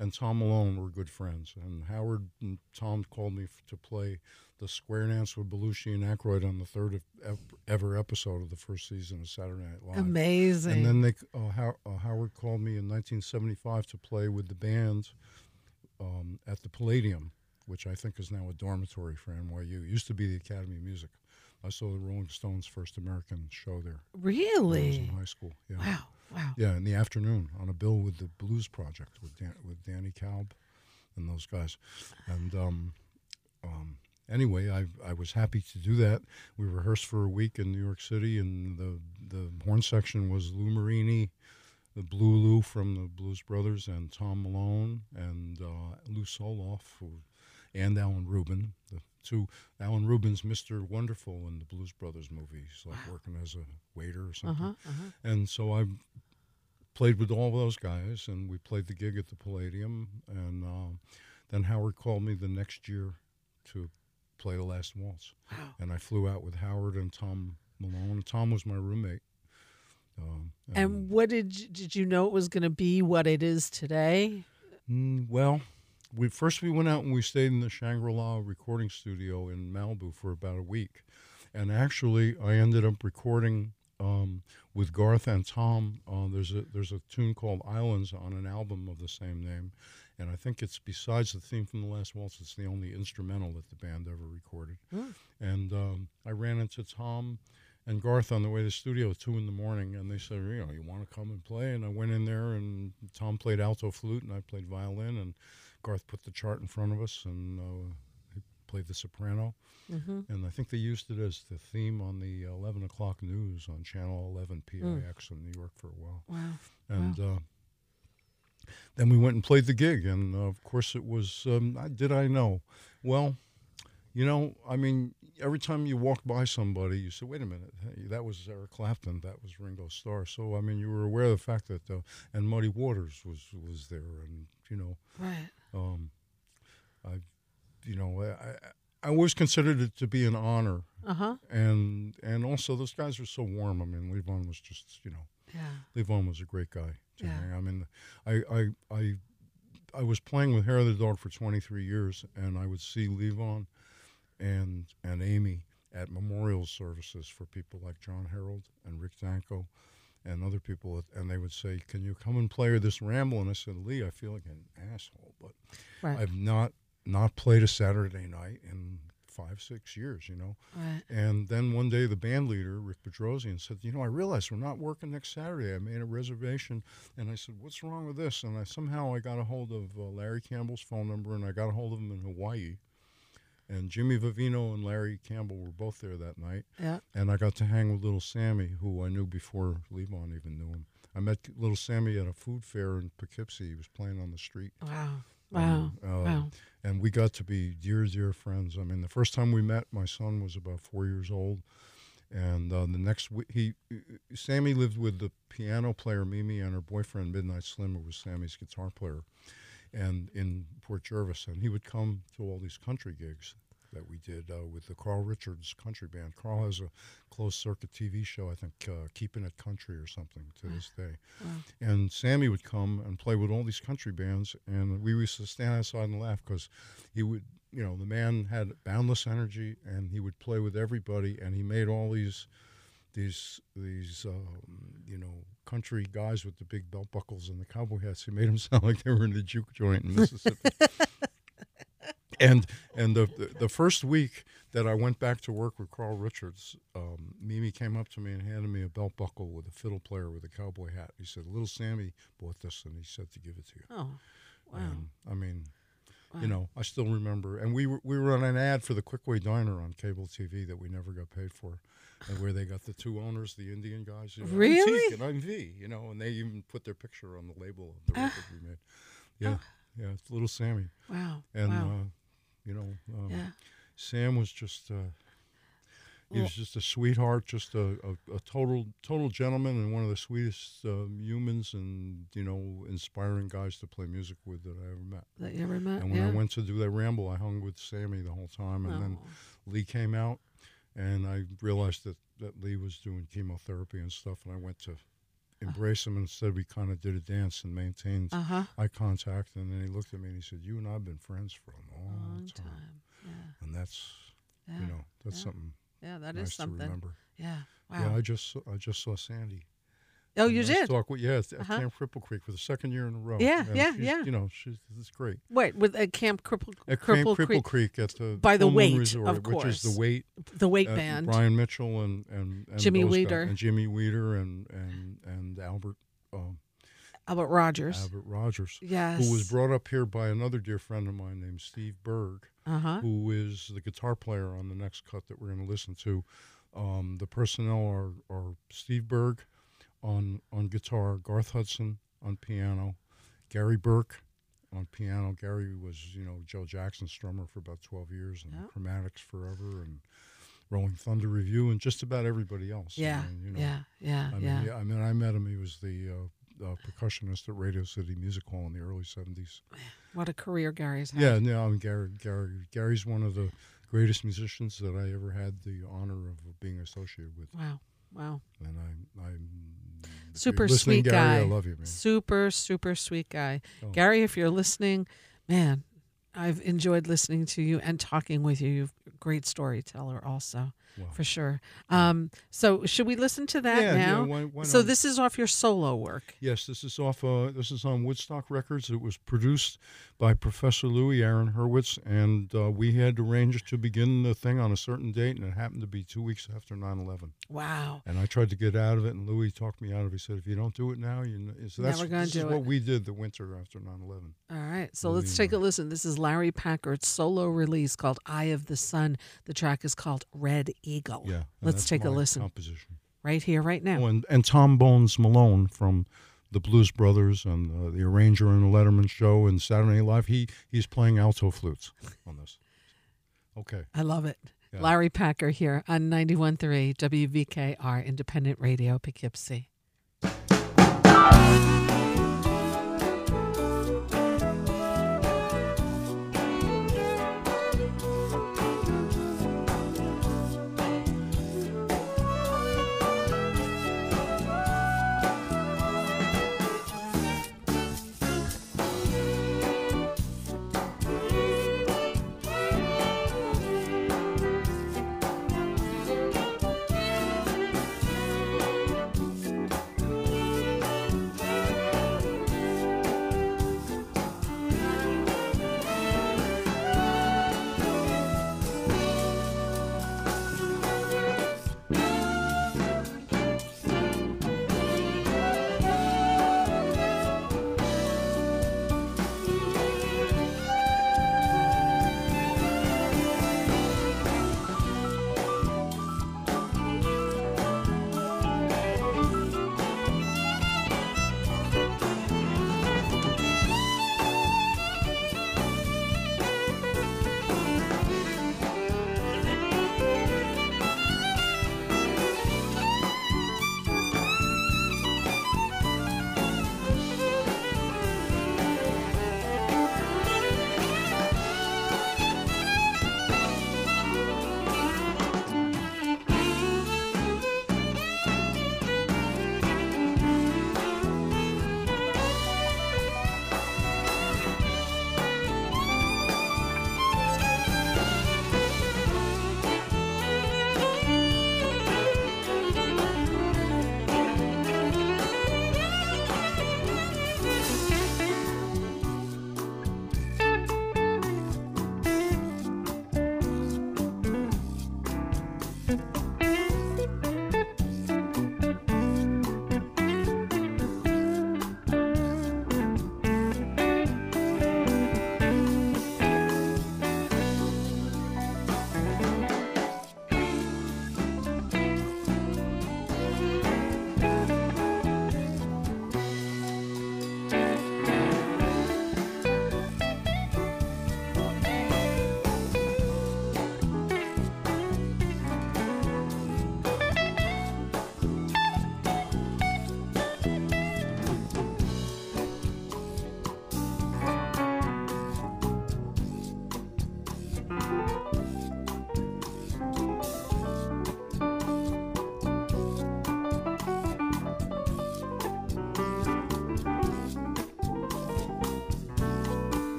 and Tom Malone were good friends, and Howard and Tom called me to play the square dance with Belushi and Aykroyd on the third of ev ever episode of the first season of Saturday Night Live. Amazing. And then they uh, How uh, Howard called me in nineteen seventy-five to play with the band um, at the Palladium, which I think is now a dormitory for N Y U. It used to be the Academy of Music. I saw the Rolling Stones' first American show there. Really? When I was in high school. Yeah. Wow, wow. Yeah, in the afternoon on a bill with the Blues Project with Dan with Danny Kalb and those guys. And um, um, anyway, I I was happy to do that. We rehearsed for a week in New York City, and the the horn section was Lou Marini, the Blue Lou from the Blues Brothers, and Tom Malone, and uh, Lou Soloff, who, and Alan Rubin. The, to Alan Rubin's Mister Wonderful in the Blues Brothers movie. He's like wow. working as a waiter or something. Uh -huh, uh -huh. And so I played with all those guys, and we played the gig at the Palladium. And uh, then Howard called me the next year to play The Last Waltz. Wow. And I flew out with Howard and Tom Malone. Tom was my roommate. Um, and, and what did you, did you know it was going to be what it is today? Mm, well, We, first we went out and we stayed in the Shangri-La recording studio in Malibu for about a week. And actually, I ended up recording um, with Garth and Tom. Uh, there's a there's a tune called Islands on an album of the same name, and I think it's, besides the theme from The Last Waltz, it's the only instrumental that the band ever recorded. Mm. And um, I ran into Tom and Garth on the way to the studio at two in the morning, and they said, you know, you want to come and play? And I went in there, and Tom played alto flute, and I played violin, and Garth put the chart in front of us, and uh, he played the soprano. Mm-hmm. And I think they used it as the theme on the eleven o'clock news on Channel eleven P I X mm. in New York for a while. Wow. And wow. Uh, then we went and played the gig, and, uh, of course, it was, um, did I know? Well... You know, I mean, every time you walk by somebody, you say, wait a minute, hey, that was Eric Clapton, that was Ringo Starr. So, I mean, you were aware of the fact that, uh, and Muddy Waters was, was there, and, you know. Right. Um, I, you know, I, I always considered it to be an honor. Uh-huh. And, and also, those guys were so warm. I mean, Levon was just, you know. Yeah. Levon was a great guy to yeah. me. I mean, I, I, I, I was playing with Hair of the Dog for twenty-three years, and I would see Levon and and Amy at memorial services for people like John Herold and Rick Danko and other people, at, and they would say, can you come and play this ramble? And I said, Lee, I feel like an asshole, but right. I've not not played a Saturday night in five, six years, you know? Right. And then one day the band leader, Rick Bedrosian, said, you know, I realized we're not working next Saturday. I made a reservation, and I said, what's wrong with this? And I somehow I got a hold of uh, Larry Campbell's phone number, and I got a hold of him in Hawaii. And Jimmy Vivino and Larry Campbell were both there that night. Yeah. And I got to hang with Little Sammy, who I knew before Levon even knew him. I met Little Sammy at a food fair in Poughkeepsie. He was playing on the street. Wow. Wow. Um, uh, wow. And we got to be dear, dear friends. I mean, the first time we met, my son was about four years old. And uh, the next week, he, Sammy lived with the piano player Mimi and her boyfriend, Midnight Slim, who was Sammy's guitar player. And in Port Jervis, and he would come to all these country gigs that we did uh, with the Carl Richards Country Band. Carl has a closed-circuit T V show, I think, uh, Keeping It Country or something, to this day. Wow. And Sammy would come and play with all these country bands, and we used to stand outside and laugh because he would, you know, the man had boundless energy, and he would play with everybody, and he made all these... These, these, um, you know, country guys with the big belt buckles and the cowboy hats. He made them sound like they were in the juke joint in Mississippi. and and the, the the first week that I went back to work with Carl Richards, um, Mimi came up to me and handed me a belt buckle with a fiddle player with a cowboy hat. He said, "Little Sammy bought this, and he said to give it to you." Oh, wow! And, I mean. You know, I still remember, and we were we were on an ad for the Quickway Diner on cable T V that we never got paid for, and where they got the two owners, the Indian guys, you know, really, I'm Teak and I'm V, you know, and they even put their picture on the label of the record uh, we made. Yeah, uh, yeah, it's Little Sammy. Wow. And wow. Uh, you know, um, yeah. Sam was just uh, he was just a sweetheart, just a, a, a total total gentleman, and one of the sweetest um, humans, and you know, inspiring guys to play music with that I ever met. That you ever met. And when yeah. I went to do that ramble, I hung with Sammy the whole time, and oh. then Lee came out, and I realized that that Lee was doing chemotherapy and stuff, and I went to embrace him, and instead we kind of did a dance and maintained uh-huh. eye contact, and then he looked at me and he said, "You and I've been friends for a long, long time." time. Yeah. And that's yeah. you know that's yeah. something. Yeah, that nice is something. To remember. Yeah, wow. Yeah, I just I just saw Sandy. Oh, you nice did? Talk with, yeah, at uh-huh. Camp Cripple Creek for the second year in a row. Yeah, and yeah, yeah. You know, she's it's great. Wait, with at Camp Cripple at Cripple Camp Cripple Creek, Creek at the by the Full Weight Moon Resort, of course, which is the Weight, the Weight uh, Band, Brian Mitchell and and, and Jimmy Weeder and Jimmy Weeder and and and Albert. Um, Albert Rogers. Albert Rogers. Yes. Who was brought up here by another dear friend of mine named Steve Berg, uh-huh. who is the guitar player on the next cut that we're going to listen to. Um, the personnel are, are Steve Berg on, on guitar, Garth Hudson on piano, Gary Burke on piano. Gary was, you know, Joe Jackson's drummer for about twelve years and yep. Chromatics forever and Rolling Thunder Review and just about everybody else. Yeah, I mean, you know, yeah, yeah, I mean, yeah. yeah. I mean, I met him. He was the... Uh, Uh, percussionist at Radio City Music Hall in the early seventies. What a career Gary's had. Yeah, no, I mean, Gary, Gary, Gary's one of the greatest musicians that I ever had the honor of being associated with. Wow, wow. And I'm, I'm super sweet Gary, guy. I love you, man. Super, super sweet guy. Oh. Gary, if you're listening, man, I've enjoyed listening to you and talking with you. You're a great storyteller also. wow. for sure. Um, so should we listen to that yeah, now? Yeah, why, why so this is off your solo work. Yes, this is off. Uh, this is on Woodstock Records. It was produced by Professor Louis Aaron Hurwitz, and uh, we had arranged to begin the thing on a certain date, and it happened to be two weeks after nine eleven. Wow. And I tried to get out of it, and Louis talked me out of it. He said, if you don't do it now, you know. So that's now we're gonna this do is it. what we did the winter after nine eleven. All right, so Louis let's take a listen. This is Larry Packard's solo release called Eye of the Sun. The track is called Red Eagle. Yeah, let's take a listen. Composition. Right here, right now. Oh, and, and Tom Bones Malone from the Blues Brothers and uh, the arranger in the Letterman Show and Saturday Night Live, he, he's playing alto flutes on this. Okay. I love it. Yeah. Larry Packer here on ninety-one point three W V K R Independent Radio, Poughkeepsie.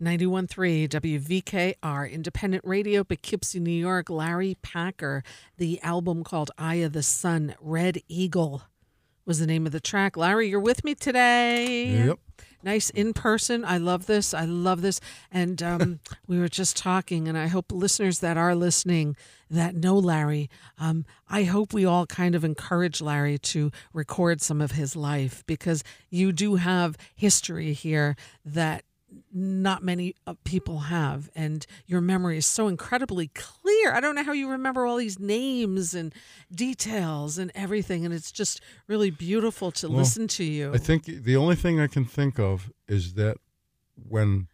ninety-one point three W V K R, Independent Radio, Poughkeepsie, New York. Larry Packer, the album called Eye of the Sun, Red Eagle was the name of the track. Larry, you're with me today. Yep. Nice in person. I love this. I love this. And um, we were just talking, and I hope listeners that are listening that know Larry, um, I hope we all kind of encourage Larry to record some of his life, because you do have history here that not many people have, and your memory is so incredibly clear. I don't know how you remember all these names and details and everything, and it's just really beautiful to well, listen to you. I think the only thing I can think of is that when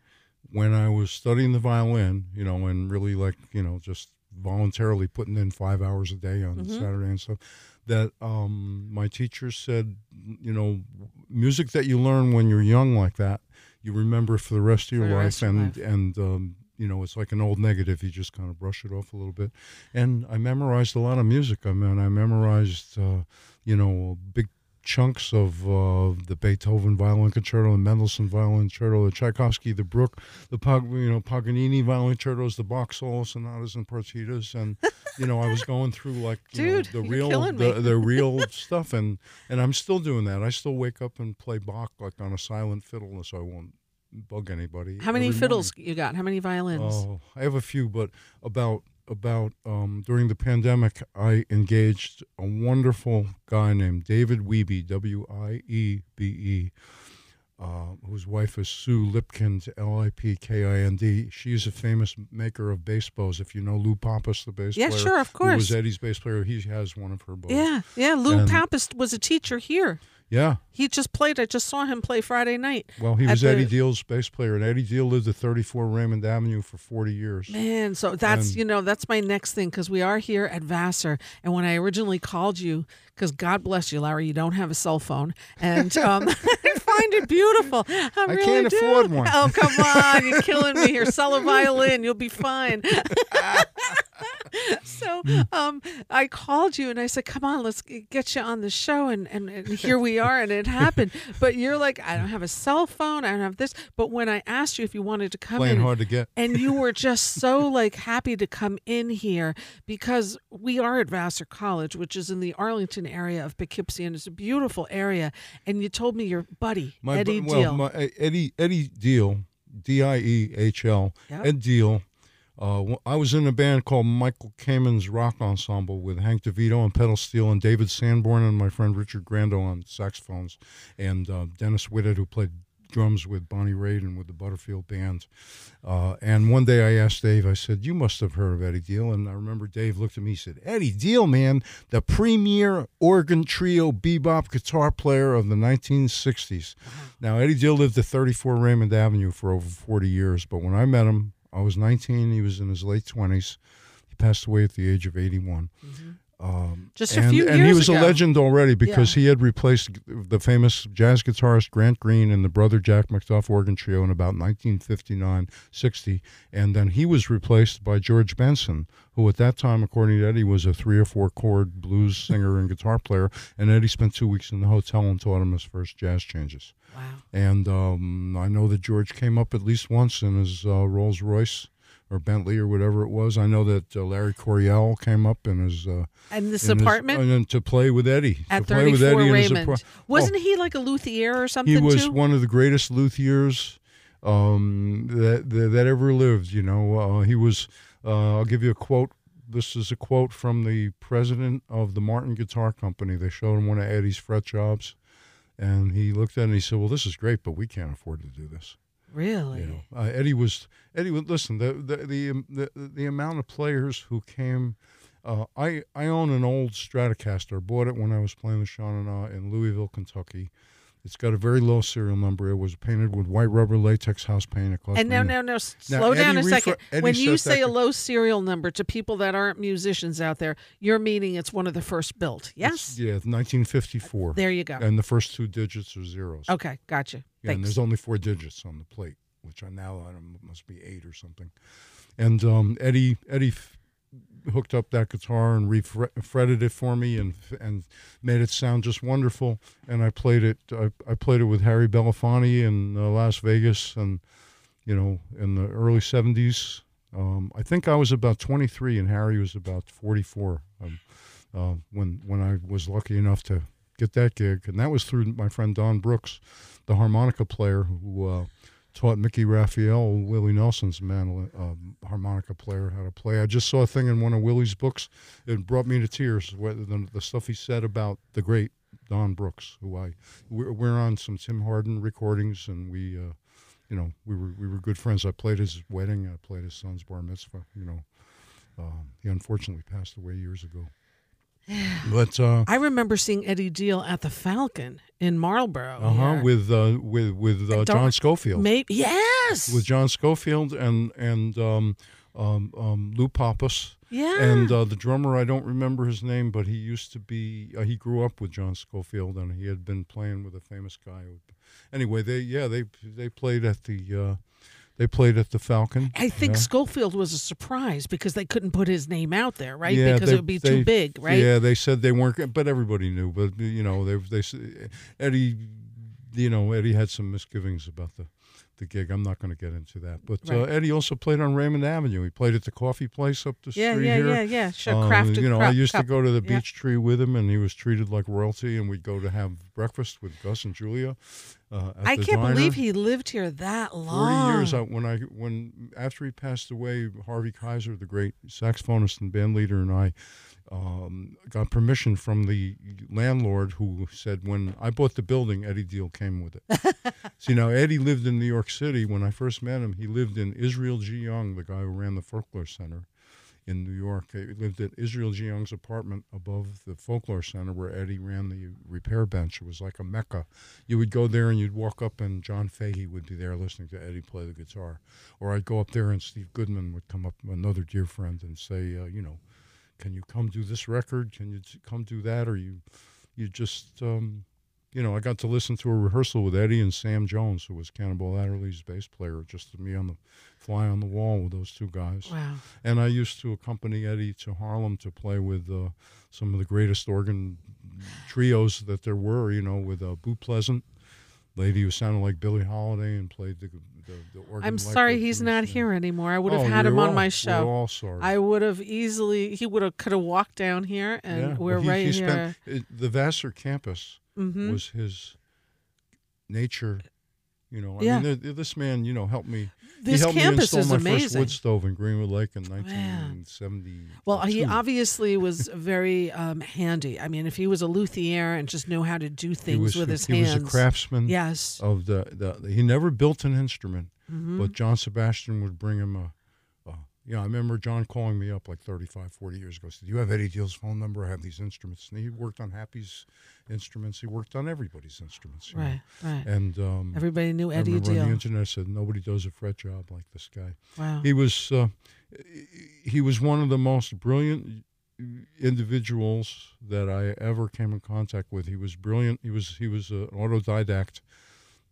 when I was studying the violin, you know, and really like, you know, just voluntarily putting in five hours a day on mm-hmm. Saturday and stuff, that um, my teacher said, you know, music that you learn when you're young like that, you remember for the rest of your life, and, and um, you know, it's like an old negative. You just kind of brush it off a little bit. And I memorized a lot of music. I mean, I memorized, uh, you know, big chunks of uh, the Beethoven Violin Concerto, the Mendelssohn Violin Concerto, the Tchaikovsky, the Bruch, the Pag- you know Paganini Violin Concertos, the Bach solo sonatas and partitas, and you know I was going through like you Dude, know, the real the, the real stuff, and and I'm still doing that. I still wake up and play Bach like on a silent fiddle, so I won't bug anybody. How many fiddles morning. You got? How many violins? Oh, I have a few, but about. about um, during the pandemic, I engaged a wonderful guy named David Wiebe, W I E B E, uh, whose wife is Sue Lipkind, L I P K I N D. She's a famous maker of bass bows. If you know Lou Pappas, the bass yeah, player. Yeah, sure, of course. Who was Eddie's bass player. He has one of her bows. Yeah, yeah. Lou and, Pappas was a teacher here. Yeah. He just played. I just saw him play Friday night. Well, he was the, Eddie Deal's bass player, and Eddie Deal lived at thirty-four Raymond Avenue for forty years. Man, so that's, and, you know, that's my next thing, because we are here at Vassar, and when I originally called you, because God bless you, Larry, you don't have a cell phone, and um, I find it beautiful. I, I really can't do. afford one. Oh, come on. You're killing me here. Sell a violin. You'll be fine. So um, I called you and I said, come on, let's get you on the show. And, and, and here we are. And it happened. But you're like, I don't have a cell phone. I don't have this. But when I asked you if you wanted to come Playing in. hard to get. And you were just so like happy to come in here, because we are at Vassar College, which is in the Arlington area of Poughkeepsie. And it's a beautiful area. And you told me your buddy, my, Eddie bu- well, Deal. My, Eddie, Eddie Deal, D I E H L, yep. Ed Deal. Uh, I was in a band called Michael Kamen's Rock Ensemble with Hank DeVito on pedal steel and David Sanborn and my friend Richard Grando on saxophones, and uh, Dennis Whitted, who played drums with Bonnie Raitt and with the Butterfield Band. Uh, and one day I asked Dave, I said, you must have heard of Eddie Deal. And I remember Dave looked at me and said, Eddie Deal, man, the premier organ trio bebop guitar player of the nineteen sixties. Now, Eddie Deal lived at thirty-four Raymond Avenue for over forty years, but when I met him, I was nineteen. He was in his late twenties. He passed away at the age of eighty-one. Mm-hmm. Um, Just a and, few years ago. And he was ago. a legend already, because yeah. he had replaced the famous jazz guitarist Grant Green and the brother Jack McDuff organ trio in about nineteen fifty-nine sixty. And then he was replaced by George Benson, who at that time, according to Eddie, was a three or four chord blues singer and guitar player. And Eddie spent two weeks in the hotel and taught him his first jazz changes. Wow. And um, I know that George came up at least once in his uh, Rolls Royce or Bentley or whatever it was. I know that uh, Larry Coryell came up in his uh, and this in apartment his, and to play with Eddie at to play with Eddie Raymond. In his, wasn't oh, he like a luthier or something? He was too? one of the greatest luthiers um, that, that that ever lived. You know, uh, he was. Uh, I'll give you a quote. This is a quote from the president of the Martin Guitar Company. They showed him one of Eddie's fret jobs, and he looked at it and he said, "Well, this is great, but we can't afford to do this." Really? You know, uh, Eddie was Eddie. Was, listen, the the, the the the amount of players who came. Uh, I I own an old Stratocaster. Bought it when I was playing the Shawnana in Louisville, Kentucky. It's got a very low serial number. It was painted with white rubber latex house paint. And no, no, no, slow now, down Eddie a second. Refra- when you say a low serial number to people that aren't musicians out there, you're meaning it's one of the first built, yes? It's, yeah, nineteen fifty-four. There you go. And the first two digits are zeros. Okay, gotcha. Yeah, Thanks. And there's only four digits on the plate, which I now I don't, must be eight or something. And um, Eddie, Eddie f- hooked up that guitar and refretted it for me and and made it sound just wonderful. And I played it I, I played it with Harry Belafonte in uh, Las Vegas, and you know, in the early seventies. Um, I think I was about twenty-three and Harry was about forty-four um, uh, when when I was lucky enough to get that gig. And that was through my friend Don Brooks, the harmonica player who uh, taught Mickey Raphael, Willie Nelson's mandolin, um, harmonica player, how to play. I just saw a thing in one of Willie's books. It brought me to tears, the, the stuff he said about the great Don Brooks, who I, we're, we're on some Tim Hardin recordings, and we, uh, you know, we were we were good friends. I played his wedding. I played his son's bar mitzvah. You know, um, he unfortunately passed away years ago. But uh, I remember seeing Eddie Deal at the Falcon in Marlboro. Uh-huh, with, uh, with with with uh, John Scofield. Maybe, yes, with John Scofield and and um, um, um, Lou Pappas. Yeah, and uh, the drummer, I don't remember his name, but he used to be. Uh, he grew up with John Scofield, and he had been playing with a famous guy. Anyway, they yeah they they played at the. Uh, They played at the Falcon. I think yeah. Scofield was a surprise because they couldn't put his name out there, right? Yeah, because they, it would be they, too big, right? Yeah, they said they weren't, but everybody knew. But you know, they they Eddie, you know, Eddie had some misgivings about the, the gig. I'm not going to get into that. But right. uh, Eddie also played on Raymond Avenue. He played at the coffee place up the yeah, street yeah, here. Yeah, yeah, yeah, sure. Um, Crafted, you know, craft, I used cup. to go to the Beech yeah. Tree with him, and he was treated like royalty. And we'd go to have breakfast with Gus and Julia. Uh, I can't diner. believe he lived here that long. Forty years. I, when I when after he passed away, Harvey Kaiser, the great saxophonist and band leader, and I um, got permission from the landlord, who said, when I bought the building, Eddie Deal came with it. See, now Eddie lived in New York City. When I first met him, he lived in Israel G. Young, the guy who ran the Folklore Center in New York. He lived at Israel G. Young's apartment above the Folklore Center where Eddie ran the repair bench. It was like a mecca. You would go there and you'd walk up and John Fahey would be there listening to Eddie play the guitar. Or I'd go up there and Steve Goodman would come up, another dear friend, and say, uh, you know, can you come do this record? Can you t- come do that? Or you, you just, um, you know, I got to listen to a rehearsal with Eddie and Sam Jones, who was Cannonball Adderley's bass player, just me on the fly on the wall with those two guys. Wow. And I used to accompany Eddie to Harlem to play with uh, some of the greatest organ trios that there were, you know, with uh, Boo Pleasant, lady who sounded like Billie Holiday and played the the, the organ. I'm sorry he's not here anymore. I would have oh, had him all, on my show. We're all sorry. I would have easily, he would have, could have walked down here and yeah. we're well, he, right he here. Spent, the Vassar campus mm-hmm. was his nature. You know, I yeah. mean, th- this man, you know, helped me. This he helped campus me install is my amazing. first wood stove in Greenwood Lake in nineteen seventy. Well, he obviously was very um, handy. I mean, if he was a luthier and just knew how to do things was, with his he hands, he was a craftsman. Yes, of the, the he never built an instrument, mm-hmm. but John Sebastian would bring him a. Yeah, I remember John calling me up like thirty-five, forty years ago. He said, do you have Eddie Deal's phone number? I have these instruments. And he worked on Happy's instruments. He worked on everybody's instruments. Right, know? right. And um, everybody knew Eddie Deal. I remember on the internet said, nobody does a fret job like this guy. Wow. He was, uh, he was one of the most brilliant individuals that I ever came in contact with. He was brilliant. He was, he was an autodidact.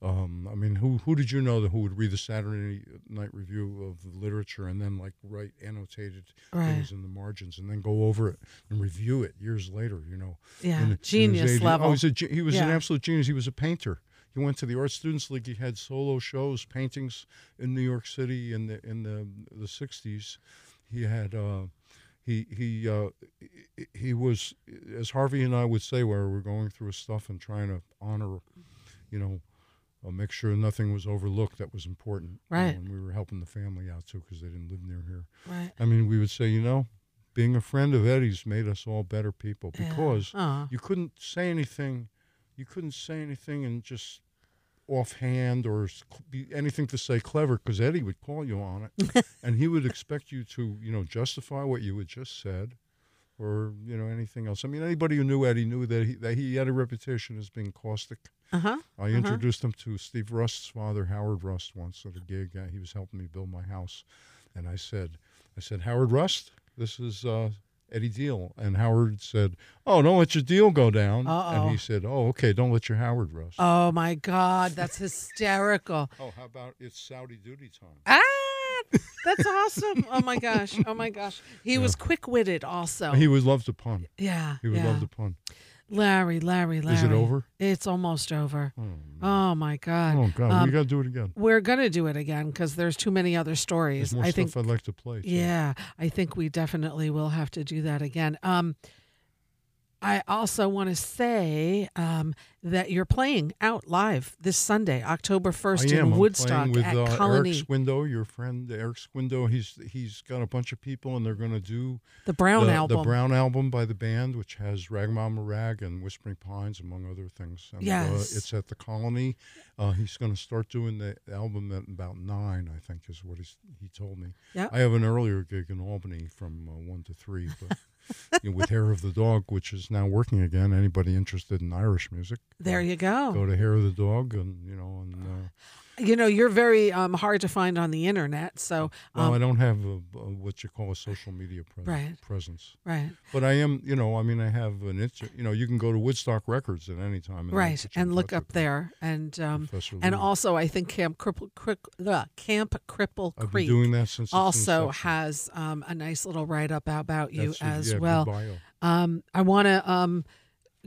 Um, I mean, who who did you know that who would read the Saturday Night Review of literature and then like write annotated right. things in the margins and then go over it and review it years later? You know, yeah, in, genius in level. Oh, he's a, he was yeah. an absolute genius. He was a painter. He went to the Art Students League. He had solo shows, paintings in New York City in the in the the sixties. He had. Uh, He he uh, he was, as Harvey and I would say, where we're going through stuff and trying to honor, you know. Uh, make sure nothing was overlooked that was important. Right. You know, and we were helping the family out, too, because they didn't live near here. Right. I mean, we would say, you know, being a friend of Eddie's made us all better people because yeah. uh-huh. you couldn't say anything. You couldn't say anything and just offhand or be anything to say clever because Eddie would call you on it. And he would expect you to, you know, justify what you had just said. Or, you know, anything else. I mean, anybody who knew Eddie knew that he, that he had a reputation as being caustic. Uh-huh. I introduced uh-huh. him to Steve Rust's father, Howard Rust, once at a gig. Uh, he was helping me build my house. And I said, I said, Howard Rust, this is uh, Eddie Deal. And Howard said, oh, don't let your Deal go down. Uh-oh. And he said, oh, okay, don't let your Howard rust. Oh, my God, that's hysterical. Oh, how about it's Saudi duty time? Ah! That's awesome. Oh, my gosh. Oh, my gosh. He yeah. was quick-witted also. He would love to pun. Yeah. He would yeah. love to pun. Larry, Larry, Larry. Is it over? It's almost over. Oh, no. Oh my God. Oh, God. Um, we got to do it again. We're going to do it again because there's too many other stories. There's more I stuff think, I'd like to play. Too. Yeah. I think we definitely will have to do that again. Um, I also want to say um, that you're playing out live this Sunday, October first in I'm Woodstock with, at uh, Colony. Eric Squindo, your friend Eric Squindo. He's he's got a bunch of people, and they're going to do the Brown the, album, the Brown album by the band, which has Ragmama Rag and Whispering Pines, among other things. And, yes, uh, it's at the Colony. Uh, he's going to start doing the album at about nine, I think, is what he's, he told me. Yep. I have an earlier gig in Albany from uh, one to three, but. With Hair of the Dog, which is now working again. Anybody interested in Irish music? There you go. Go to Hair of the Dog, and you know, and uh, you know, you're very um, hard to find on the internet. So, well, um, I don't have a, a, what you call a social media pre right. presence, right? But I am, you know, I mean, I have an inter you know, you can go to Woodstock Records at any time, and right? And look up there, and um, and also I think Camp Cripple, Crick, uh, Camp Cripple Creek I've been doing that since also has um, a nice little write up about you That's as. A, yeah. Well, um, I want to um,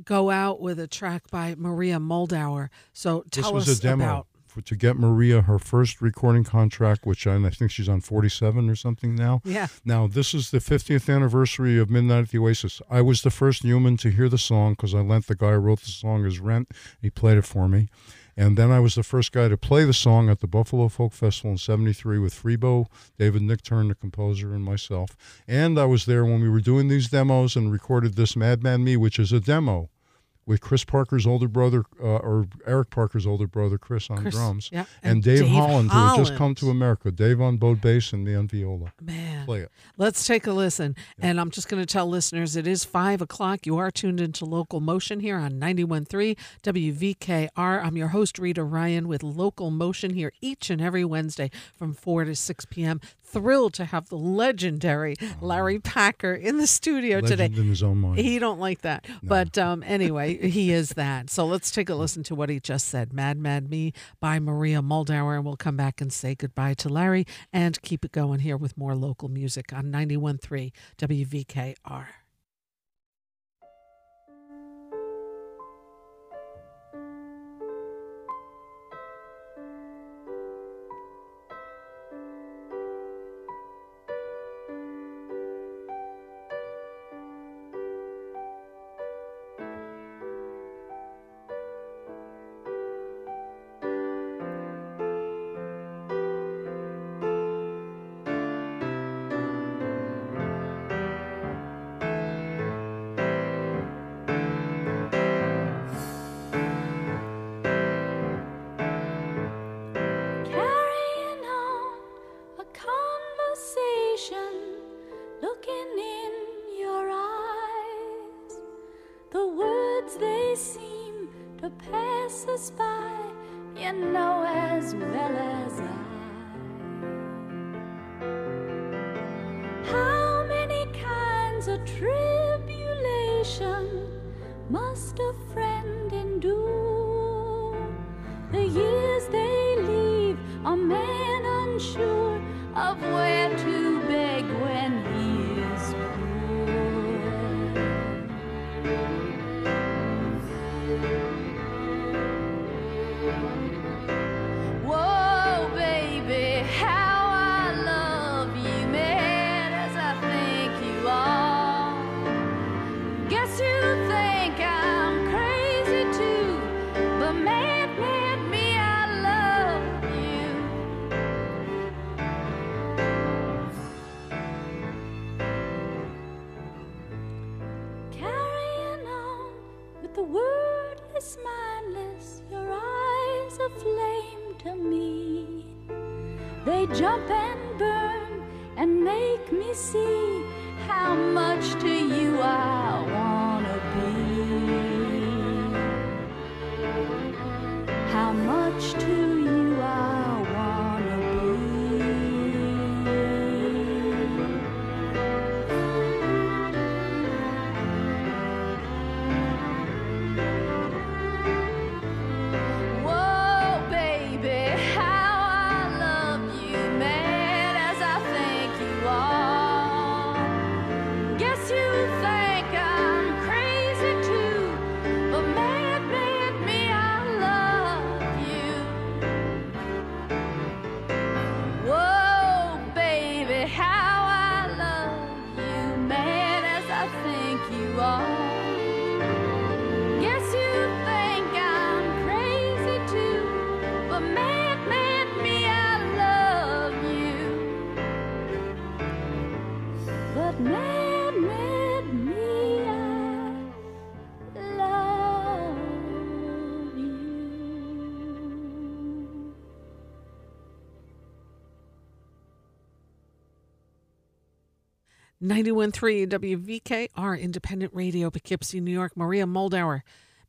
go out with a track by Maria Muldaur. So tell us about. This was a demo for, to get Maria her first recording contract, which I, I think she's on forty-seven or something now. Yeah. Now, this is the fiftieth anniversary of Midnight at the Oasis. I was the first human to hear the song because I lent the guy who wrote the song his rent. He played it for me. And then I was the first guy to play the song at the Buffalo Folk Festival in seventy-three with Freebo, David Nickturn, the composer, and myself. And I was there when we were doing these demos and recorded this Madman Me, which is a demo with Chris Parker's older brother, uh, or Eric Parker's older brher, Chris, on Chris, drums, yeah. and, and Dave, Dave Holland, who had just come to America. Dave on bowed bass and me on viola. Man. Play it. Let's take a listen. Yeah. And I'm just going to tell listeners, it is five o'clock. You are tuned into Local Motion here on ninety-one point three W V K R. I'm your host, Rita Ryan, with Local Motion here each and every Wednesday from four to six p m Thrilled to have the legendary Larry Packer in the studio Legend today. In his own mind. He don't like that. No. But um, anyway, he is that. So let's take a listen to what he just said. Mad Mad Me by Maria Muldaur. And we'll come back and say goodbye to Larry and keep it going here with more local music on ninety-one point three W V K R. Guess you think I'm what made, made me I love you. ninety-one point three W V K R Independent Radio, Poughkeepsie, New York. Maria Moldauer,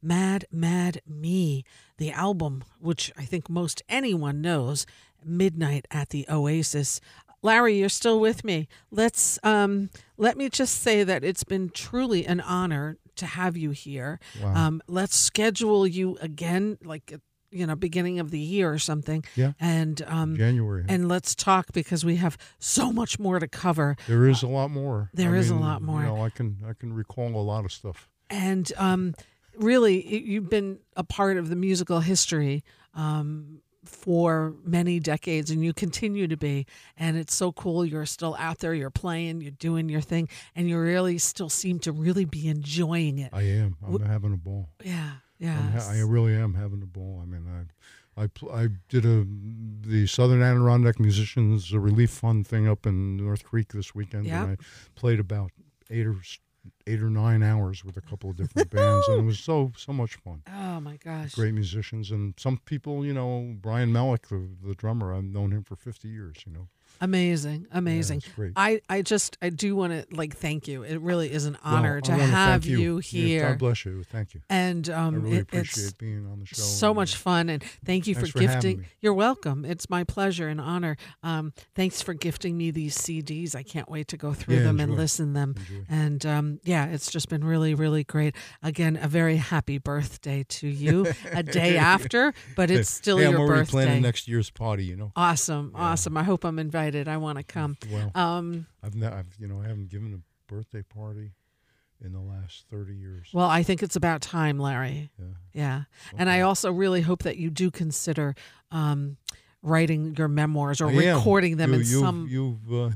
Mad, Mad Me, the album, which I think most anyone knows, Midnight at the Oasis. Larry, you're still with me. Let's um, let me just say that it's been truly an honor to have you here. Wow. Um, let's schedule you again, like, you know, beginning of the year or something. Yeah. And um, January. And let's talk, because we have so much more to cover. There is a lot more. There I is mean, a lot more. You know, I can I can recall a lot of stuff. And um, really, you've been a part of the musical history um, for many decades, and you continue to be. And it's so cool. You're still out there. You're playing. You're doing your thing. And you really still seem to really be enjoying it. I am. I'm w- having a ball. Yeah, yeah. Ha- I really am having a ball. I mean, I I, pl- I did a the Southern Adirondack Musicians a Relief Fund thing up in North Creek this weekend, yep. And I played about eight or eight or nine hours with a couple of different bands, and it was so so much fun. Oh my gosh. Great musicians. And some people, you know, Brian Melick, the, the drummer, I've known him for fifty years, you know. Amazing, amazing. Yeah, great. I, I just, I do want to, like, thank you. It really is an honor well, to have you. you here. Yeah, God bless you. Thank you. And um, I really it, appreciate it's being on the show. So and, much fun, and thank you for, for gifting. You're welcome. It's my pleasure and honor. Um, thanks for gifting me these C Ds. I can't wait to go through yeah, them enjoy. and listen them. Enjoy. And um, yeah, it's just been really, really great. Again, a very happy birthday to you. A day after, but it's still hey, your birthday. I'm already birthday. planning next year's party. You know. Awesome, yeah. awesome. I hope I'm invited. I want to come. Well, um, I've, not, I've you know I haven't given a birthday party in the last thirty years. Well, I think it's about time, Larry. Yeah. Yeah. Okay. And I also really hope that you do consider um, writing your memoirs or I recording am. them you, in you've, some you've, uh,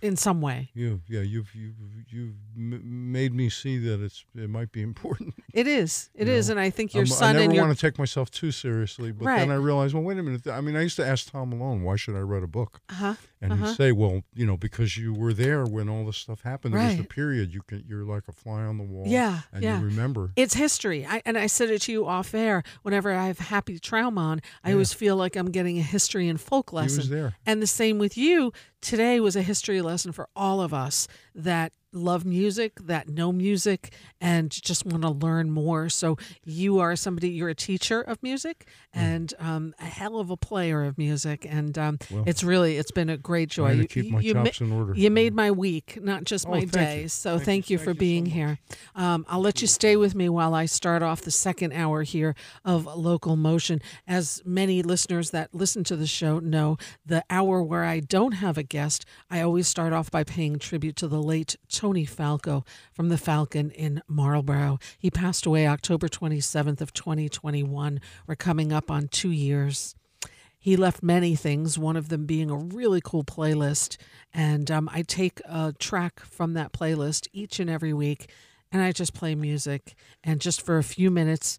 in some way. You yeah you've you've you've made me see that it's it might be important. It is. It you is, know? and I think your I'm, son. I never and want your... to take myself too seriously, but right. then I realized, well, wait a minute. I mean, I used to ask Tom Malone, why should I write a book? Uh-huh. And uh-huh. he'd say, well, you know, because you were there when all this stuff happened. Right. It was the period. You can, you're like a fly on the wall. Yeah, and yeah. you remember. It's history. I, and I said it to you off air. Whenever I have Happy Traum on, I yeah. always feel like I'm getting a history and folk lesson. He was there. And the same with you. Today was a history lesson for all of us that love music, that know music, and just want to learn more. So you are somebody, you're a teacher of music and um, a hell of a player of music. And um, well, it's really, it's been a great joy. You, keep my you, chops ma- in order. You made my week, not just oh, my day. You. So thank, thank you, you for thank being you so here. Um, I'll let you stay with me while I start off the second hour here of Local Motion. As many listeners that listen to the show know, the hour where I don't have a guest, I always start off by paying tribute to the late Tony Falco from the Falcon in Marlborough. He passed away October twenty-seventh of twenty twenty-one. We're coming up on two years. He left many things, one of them being a really cool playlist. And um, I take a track from that playlist each and every week, and I just play music. And just for a few minutes,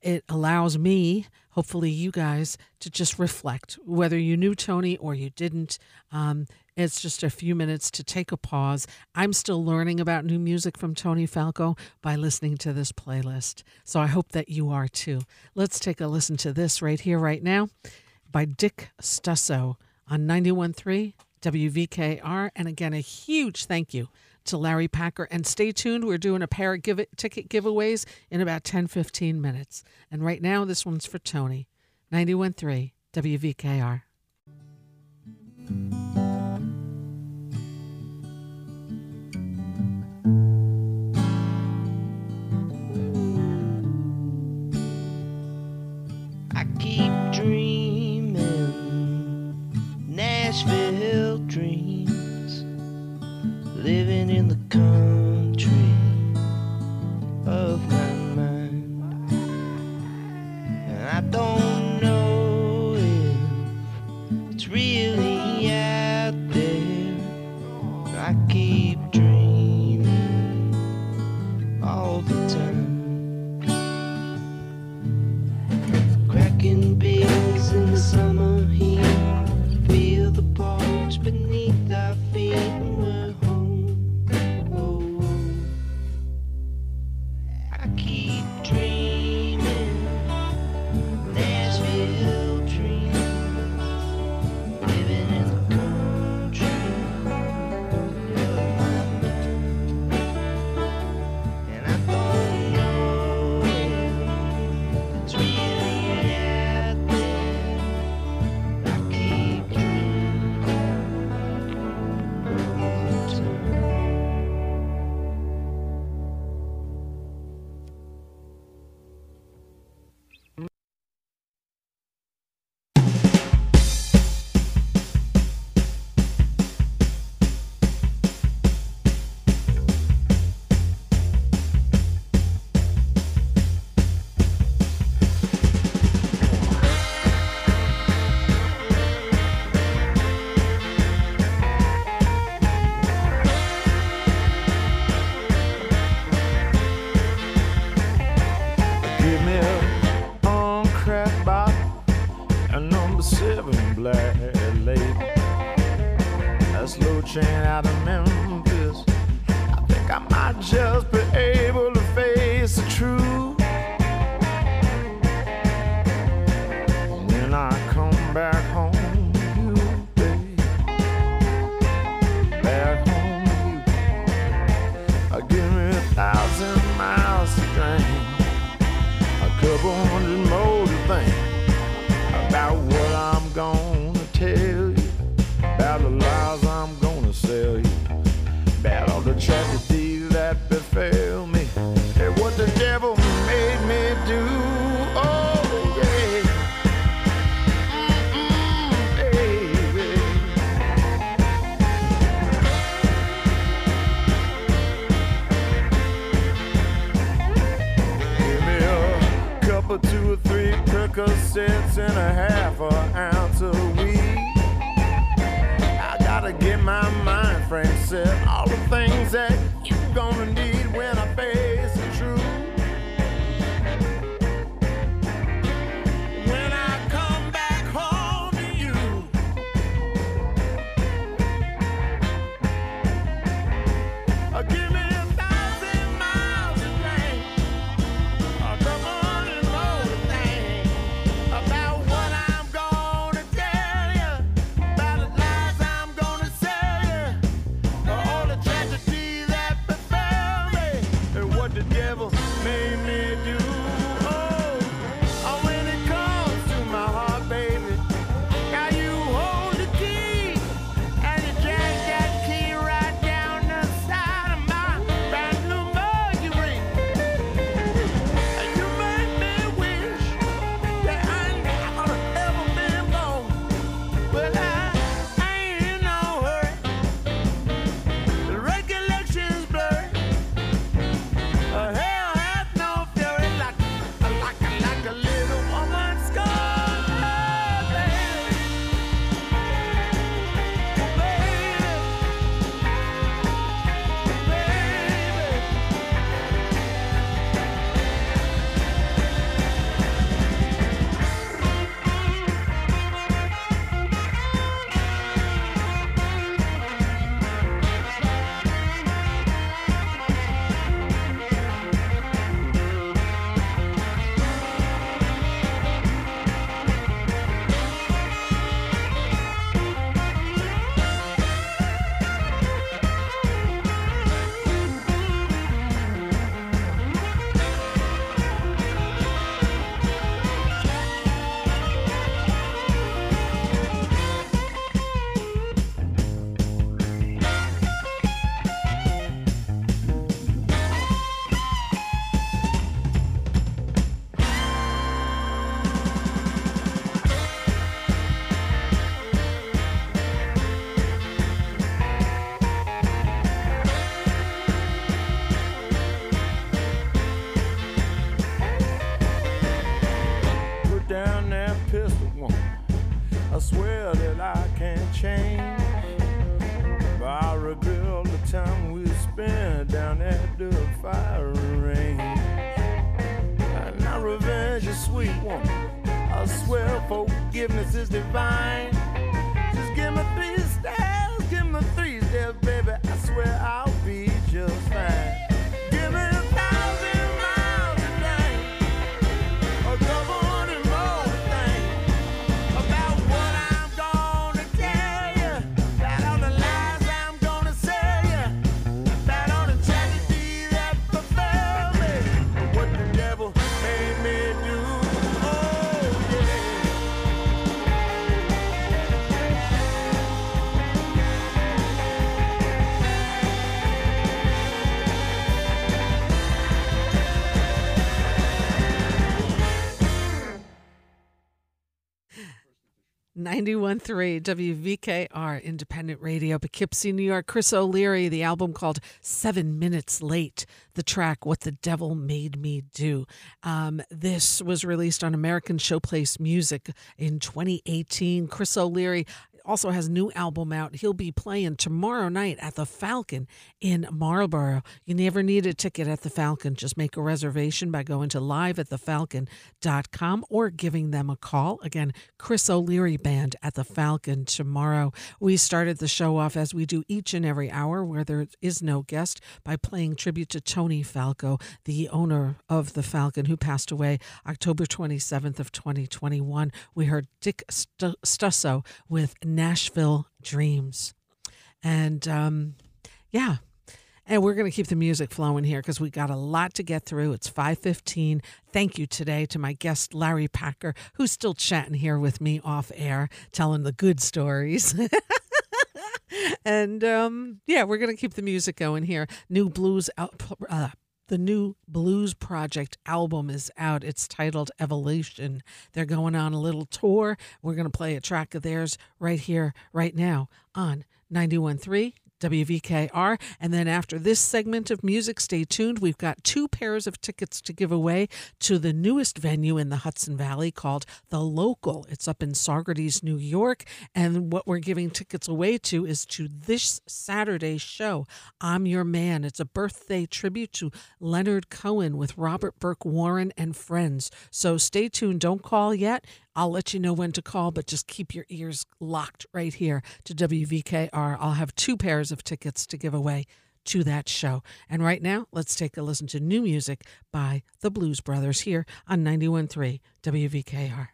it allows me, hopefully you guys, to just reflect, whether you knew Tony or you didn't. Um, It's just a few minutes to take a pause. I'm still learning about new music from Tony Falco by listening to this playlist. So I hope that you are too. Let's take a listen to this right here, right now, by Dick Stusso on ninety-one point three W V K R. And again, a huge thank you to Larry Packer. And stay tuned. We're doing a pair of give it, ticket giveaways in about ten, fifteen minutes. And right now, this one's for Tony. ninety-one point three W V K R. Nashville dreams, living in the country of my mind. And I don't know if it's really out there. I keep dreaming all the time. Cracking beers in the summer heat, beneath our feet, and we're home. out of Memphis. I think I might just be able to face the truth. When I come back home to you, baby, back home to you, give me a thousand miles to drain, a couple hundred more to think about what I'm gonna tell. About the lies I'm gonna sell you, about all the tragedies that befell me, and what the devil made me do. Oh yeah, mm-mm, baby. Give me a cup of two or three pricker sets and a half an ounce of weed. Gotta get my mind frame set, all the things that you gonna need when I face the truth. When I come back home to you, give me a thousand miles of pain, come on and roll the thing about what I'm gonna tell you. Made me do, oh, oh, when it comes to my heart, baby, now you hold the key, and you drag that key right down the side of my brand new Mercury, and you make me wish that I never ever been born, but I ain't in no hurry, the recollection's blurry, a head down that pistol, woman. I swear that I can't change, but I rebuild the time we spend down at the firing range. And now revenge is sweet, woman. I swear forgiveness is divine. Just give me three steps, give me three steps, baby. I swear I'll be just fine. Give me a thousand miles a day, a couple. ninety-one point three W V K R Independent Radio, Poughkeepsie, New York. Chris O'Leary, the album called Seven Minutes Late, the track What the Devil Made Me Do. Um, this was released on American Showplace Music in twenty eighteen. Chris O'Leary, also has a new album out. He'll be playing tomorrow night at the Falcon in Marlboro. You never need a ticket at the Falcon. Just make a reservation by going to live at the falcon dot com or giving them a call. Again, Chris O'Leary Band at the Falcon tomorrow. We started the show off, as we do each and every hour where there is no guest, by playing tribute to Tony Falco, the owner of the Falcon, who passed away October twenty-seventh of twenty twenty-one. We heard Dick Stusso with Nashville Dreams. And um, yeah, and we're going to keep the music flowing here because we got a lot to get through. It's five fifteen. Thank you today to my guest, Larry Packer, who's still chatting here with me off air, telling the good stories. And um, yeah, we're going to keep the music going here. New blues out. Uh, The new Blues Project album is out. It's titled Evolution. They're going on a little tour. We're going to play a track of theirs right here, right now on ninety-one point three W V K R. And then after this segment of music, stay tuned. We've got two pairs of tickets to give away to the newest venue in the Hudson Valley called The Local. It's up in Saugerties, New York. And what we're giving tickets away to is to this Saturday's show, I'm Your Man. It's a birthday tribute to Leonard Cohen with Robert Burke Warren and friends. So stay tuned. Don't call yet. I'll let you know when to call, but just keep your ears locked right here to W V K R. I'll have two pairs of tickets to give away to that show. And right now, let's take a listen to new music by the Blues Brothers here on ninety-one point three W V K R.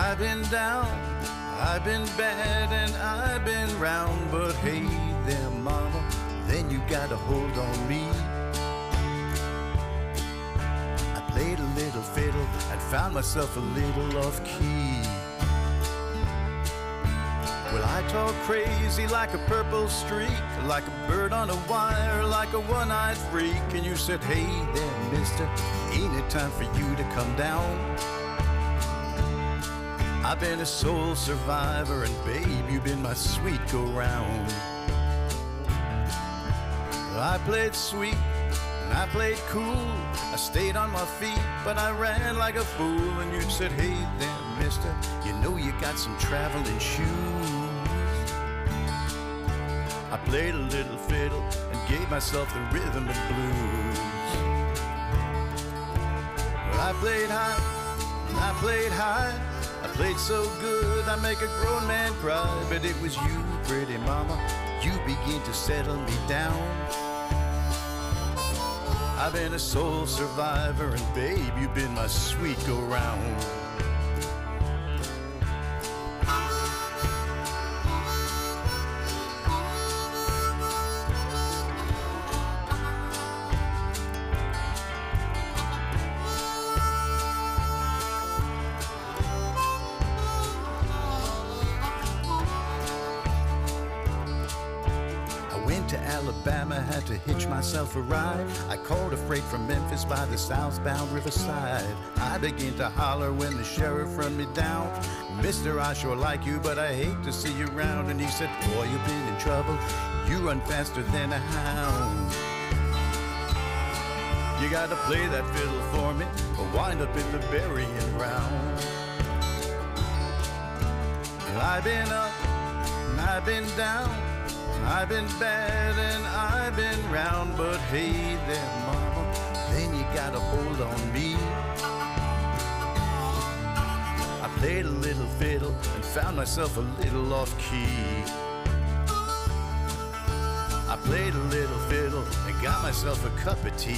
I've been down, I've been bad, and I've been round, but hey there, mama, then you got a hold on me. I played a little fiddle, I found myself a little off-key. Well, I talk crazy like a purple streak, like a bird on a wire, like a one-eyed freak, and you said, hey there, mister, ain't it time for you to come down? I've been a soul survivor, and babe, you've been my sweet go-round. I played sweet, and I played cool. I stayed on my feet, but I ran like a fool. And you said, hey there, mister, you know you got some traveling shoes. I played a little fiddle and gave myself the rhythm and blues. Well, I played high, and I played high. I played so good, I make a grown man cry. But it was you, pretty mama, you begin to settle me down. I've been a soul survivor, and babe, you've been my sweet go-round. A ride. I called a freight from Memphis by the southbound riverside. I began to holler when the sheriff run me down. Mister, I sure like you, but I hate to see you round. And he said, boy, you've been in trouble. You run faster than a hound. You gotta play that fiddle for me or wind up in the burying ground. Well, I've been up and I've been down. I've been bad and I've been round, but hey there, mama, then you got a hold on me. I played a little fiddle and found myself a little off-key. I played a little fiddle and got myself a cup of tea.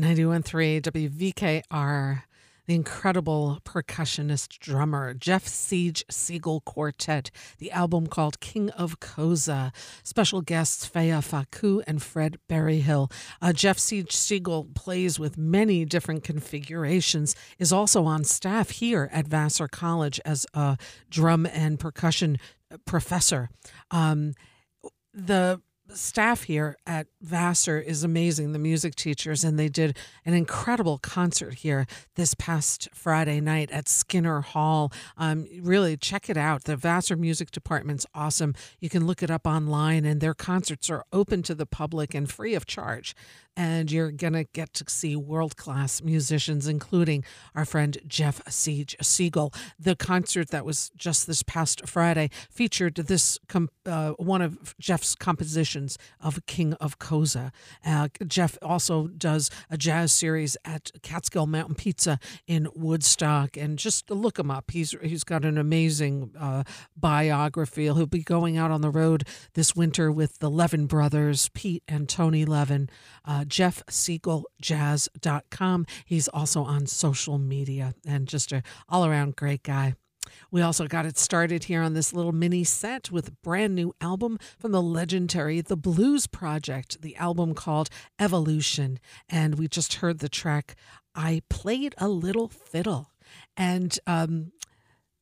ninety-one point three W V K R, the incredible percussionist drummer, Jeff Siege Siegel Quartet, the album called King of Koza, special guests Feya Faku and Fred Berryhill. Uh, Jeff Siege Siegel plays with many different configurations, is also on staff here at Vassar College as a drum and percussion professor. Um, the staff here at Vassar is amazing, the music teachers, and they did an incredible concert here this past Friday night at Skinner Hall. Um, really, check it out. The Vassar Music Department's awesome. You can look it up online, and their concerts are open to the public and free of charge. And you're going to get to see world-class musicians, including our friend Jeff Siege Siegel. The concert that was just this past Friday featured this comp- uh, one of Jeff's compositions of King of Koza. Uh, Jeff also does a jazz series at Catskill Mountain Pizza in Woodstock. And just look him up. He's He's got an amazing uh, biography. He'll be going out on the road this winter with the Levin brothers, Pete and Tony Levin. Uh, jeff siegel jazz dot com. He's also on social media and just an all-around great guy. We also got it started here on this little mini set with a brand new album from the legendary The Blues Project, the album called Evolution. And we just heard the track, I Played a Little Fiddle. And um,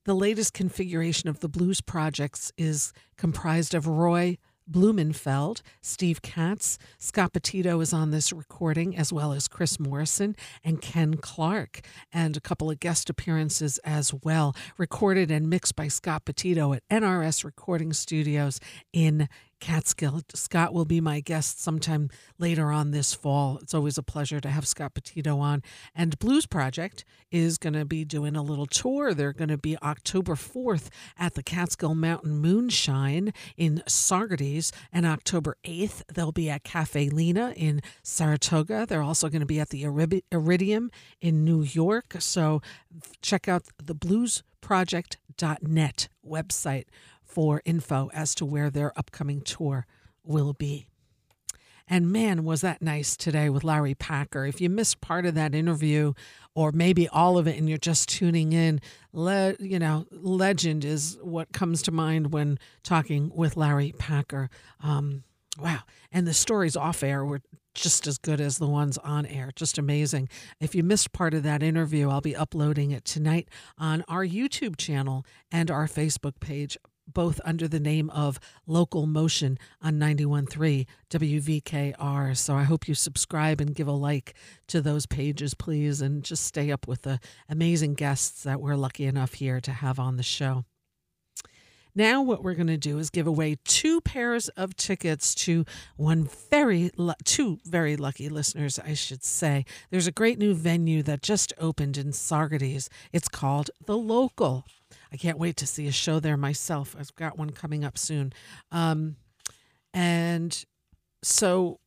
the latest configuration of The Blues Projects is comprised of Roy Blumenfeld, Steve Katz, Scott Petito is on this recording, as well as Chris Morrison and Ken Clark, and a couple of guest appearances as well, recorded and mixed by Scott Petito at N R S Recording Studios in Catskill. Scott will be my guest sometime later on this fall. It's always a pleasure to have Scott Petito on. And Blues Project is going to be doing a little tour. They're going to be October fourth at the Catskill Mountain Moonshine in Saugerties, and October eighth they'll be at Cafe Lena in Saratoga. They're also going to be at the Iridium in New York. So check out the blues project dot net website for info as to where their upcoming tour will be. And man, was that nice today with Larry Packer. If you missed part of that interview, or maybe all of it, and you're just tuning in, le- you know, legend is what comes to mind when talking with Larry Packer. Um, wow. And the stories off air were just as good as the ones on air. Just amazing. If you missed part of that interview, I'll be uploading it tonight on our YouTube channel and our Facebook page, both under the name of Local Motion on ninety-one point three W V K R. So I hope you subscribe and give a like to those pages, please, and just stay up with the amazing guests that we're lucky enough here to have on the show. Now what we're going to do is give away two pairs of tickets to one very lu- two very lucky listeners, I should say. There's a great new venue that just opened in Saugerties. It's called The Local. I can't wait to see a show there myself. I've got one coming up soon. Um, and so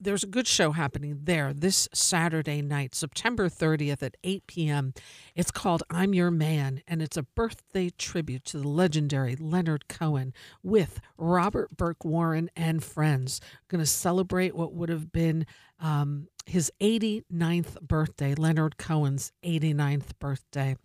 there's a good show happening there this Saturday night, September thirtieth at eight p.m. It's called I'm Your Man, and it's a birthday tribute to the legendary Leonard Cohen with Robert Burke Warren and friends. Going to celebrate what would have been um, his eighty-ninth birthday, Leonard Cohen's eighty-ninth birthday.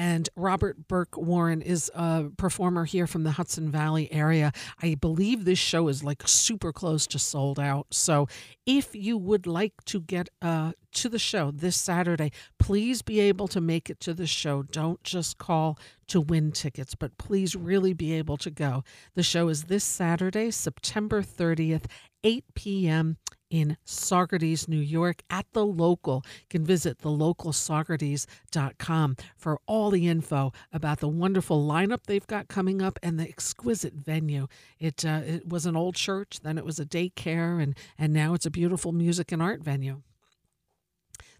And Robert Burke Warren is a performer here from the Hudson Valley area. I believe this show is like super close to sold out. So if you would like to get uh, to the show this Saturday, please be able to make it to the show. Don't just call to win tickets, but please really be able to go. The show is this Saturday, September thirtieth, eight p.m. in Saugerties, New York, at The Local. You can visit the local saugerties dot com for all the info about the wonderful lineup they've got coming up and the exquisite venue. It uh, it was an old church, then it was a daycare, and, and now it's a beautiful music and art venue.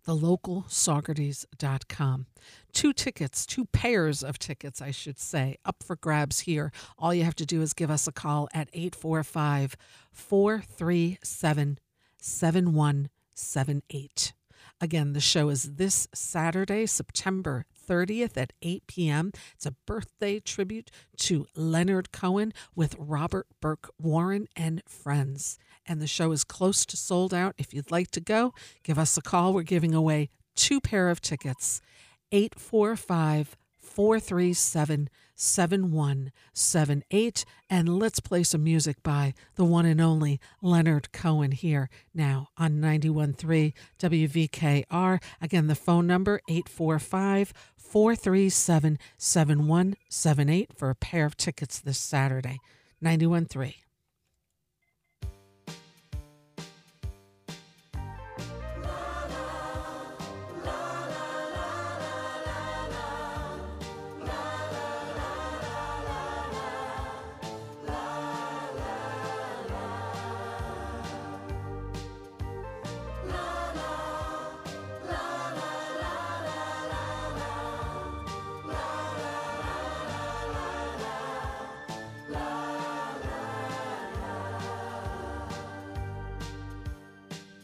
the local saugerties dot com. Two tickets, two pairs of tickets, I should say, up for grabs here. All you have to do is give us a call at eight four five, four three seven, four three seven. seven one seven eight. Again, the show is this Saturday, September April thirtieth at eight p.m. It's a birthday tribute to Leonard Cohen with Robert Burke Warren and friends. And the show is close to sold out. If you'd like to go, give us a call. We're giving away two pair of tickets, eight four five, four three seven, seven one seven eight. And let's play some music by the one and only Leonard Cohen here now on ninety-one point three W V K R. Again, the phone number eight four five, four three seven, seven one seven eight for a pair of tickets this Saturday. ninety-one point three.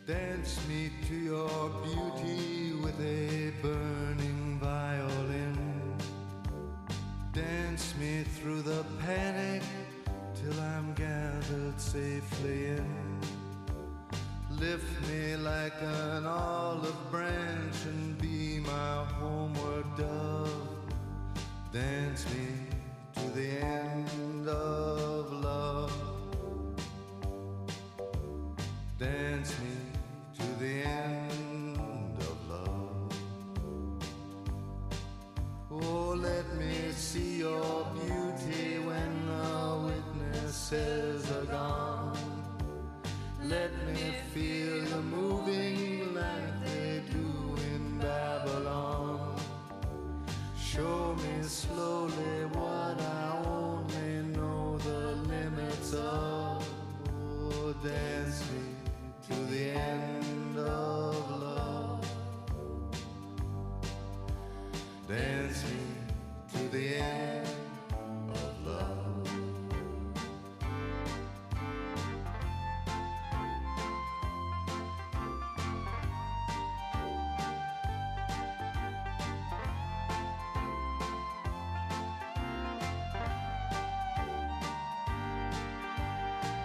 Dance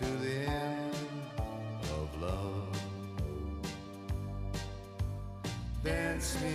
to the end of love. Dance me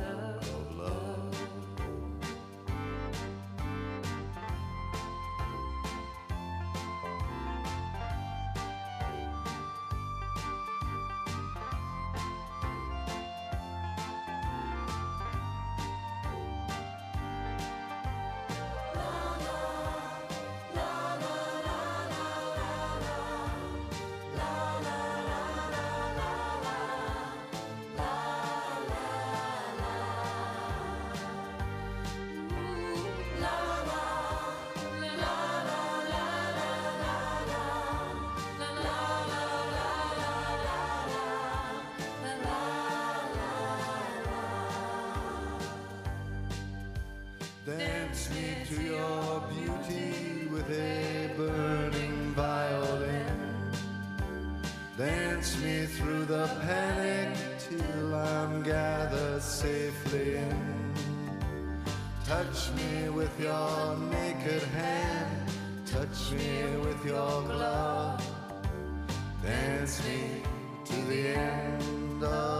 of love. Dance me to your beauty with a burning violin. Dance me through the panic till I'm gathered safely in. Touch me with your naked hand, touch me with your glove. Dance me to the end of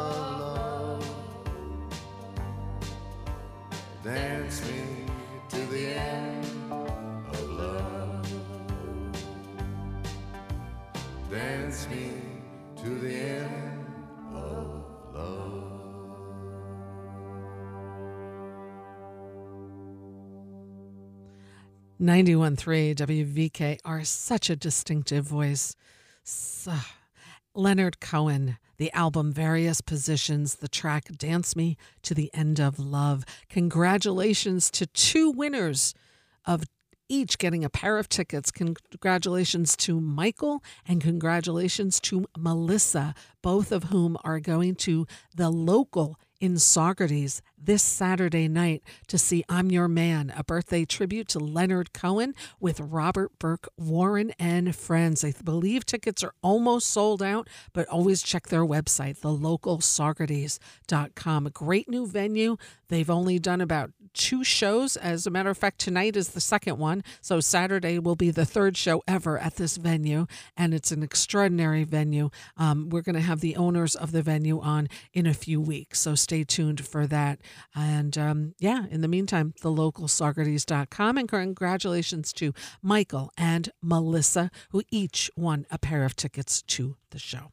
dance me to the end of love. takes me to the end of love. ninety-one point three W V K are such a distinctive voice. So, Leonard Cohen, the album Various Positions, the track Dance Me to the End of Love. Congratulations to two winners of each getting a pair of tickets. Congratulations to Michael and congratulations to Melissa, both of whom are going to the local in Saugerties this Saturday night to see I'm Your Man, a birthday tribute to Leonard Cohen with Robert Burke Warren and friends. I believe tickets are almost sold out, but always check their website, the local saugerties dot com. A great new venue. They've only done about two shows. As a matter of fact, tonight is the second one. So Saturday will be the third show ever at this venue. And it's an extraordinary venue. Um, we're going to have the owners of the venue on in a few weeks. So stay tuned for that. And um, yeah, in the meantime, the local saugerties dot com. And congratulations to Michael and Melissa, who each won a pair of tickets to the show.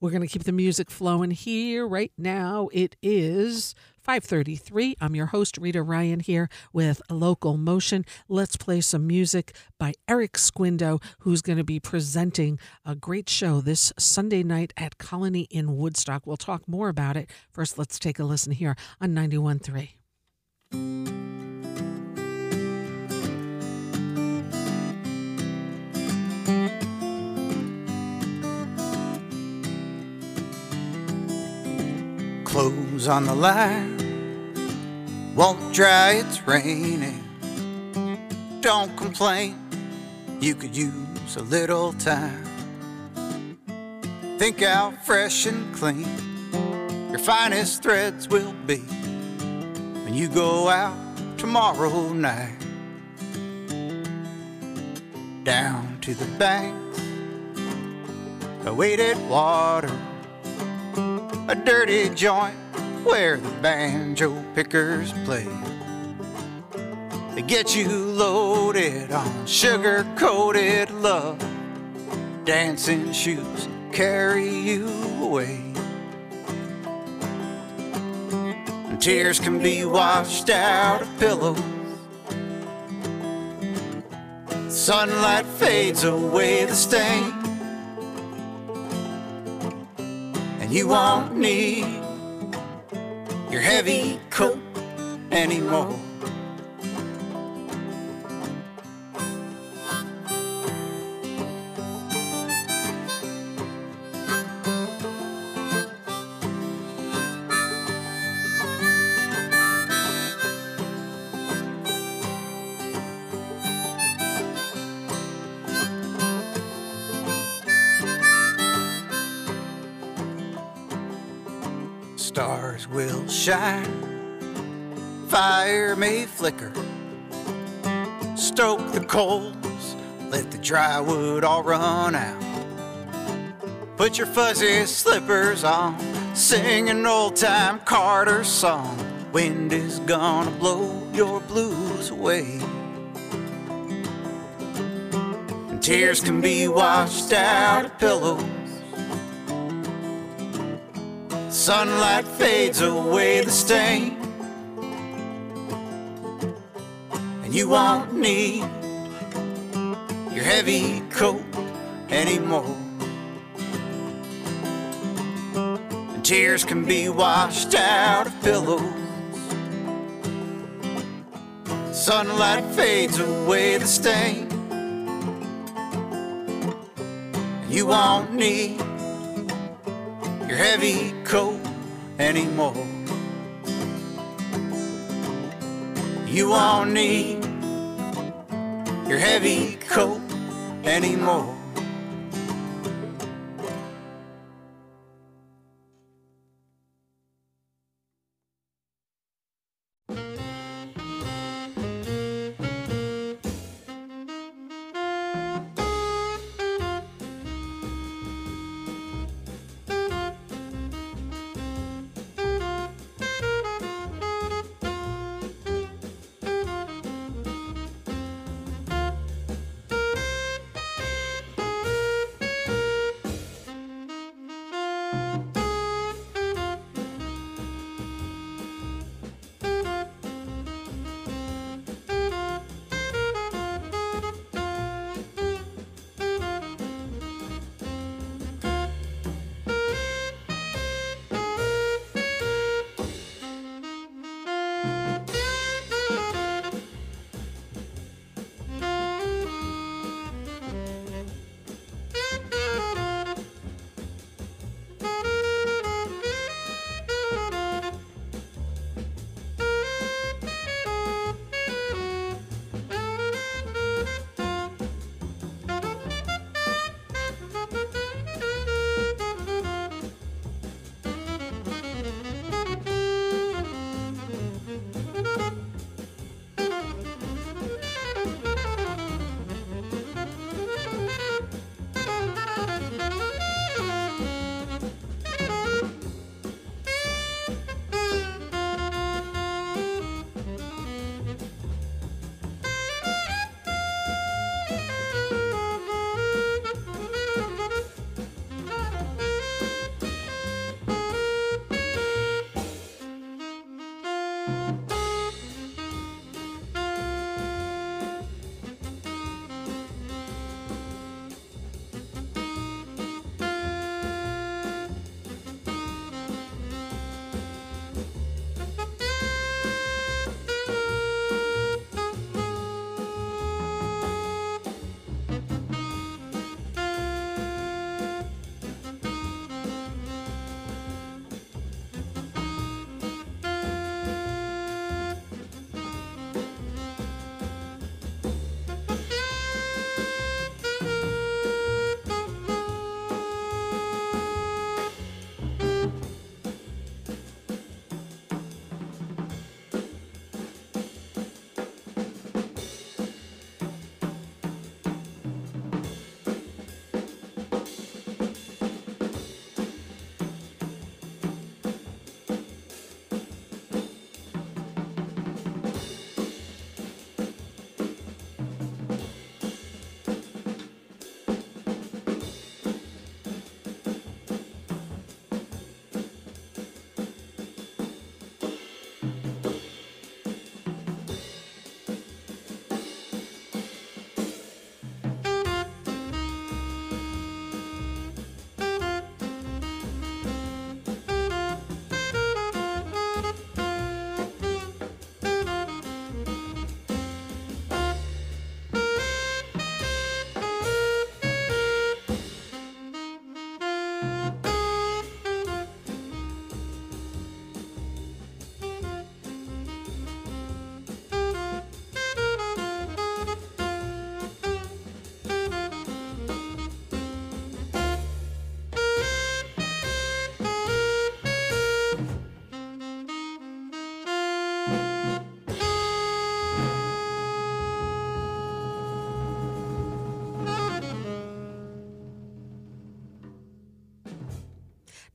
We're going to keep the music flowing here. Right now, it is five thirty-three. I'm your host, Rita Ryan, here with Local Motion. Let's play some music by Eric Squindo, who's going to be presenting a great show this Sunday night at Colony in Woodstock. We'll talk more about it. First, let's take a listen here on ninety-one point three. Clothes on the line, won't dry, it's raining. Don't complain, you could use a little time. Think out fresh and clean, your finest threads will be when you go out tomorrow night. Down to the banks, I waited water, a dirty joint where the banjo pickers play. They get you loaded on sugar-coated love. Dancing shoes carry you away. And tears can be washed out of pillows. Sunlight fades away the stain. You won't need your heavy coat anymore. Stars will shine, fire may flicker, stoke the coals, let the dry wood all run out. Put your fuzzy slippers on, sing an old-time Carter song. Wind is gonna blow your blues away. And tears can be washed out of pillows. Sunlight fades away the stain. And you won't need your heavy coat anymore. And tears can be washed out of pillows. Sunlight fades away the stain. And you won't need your heavy coat anymore. You won't need your heavy coat anymore.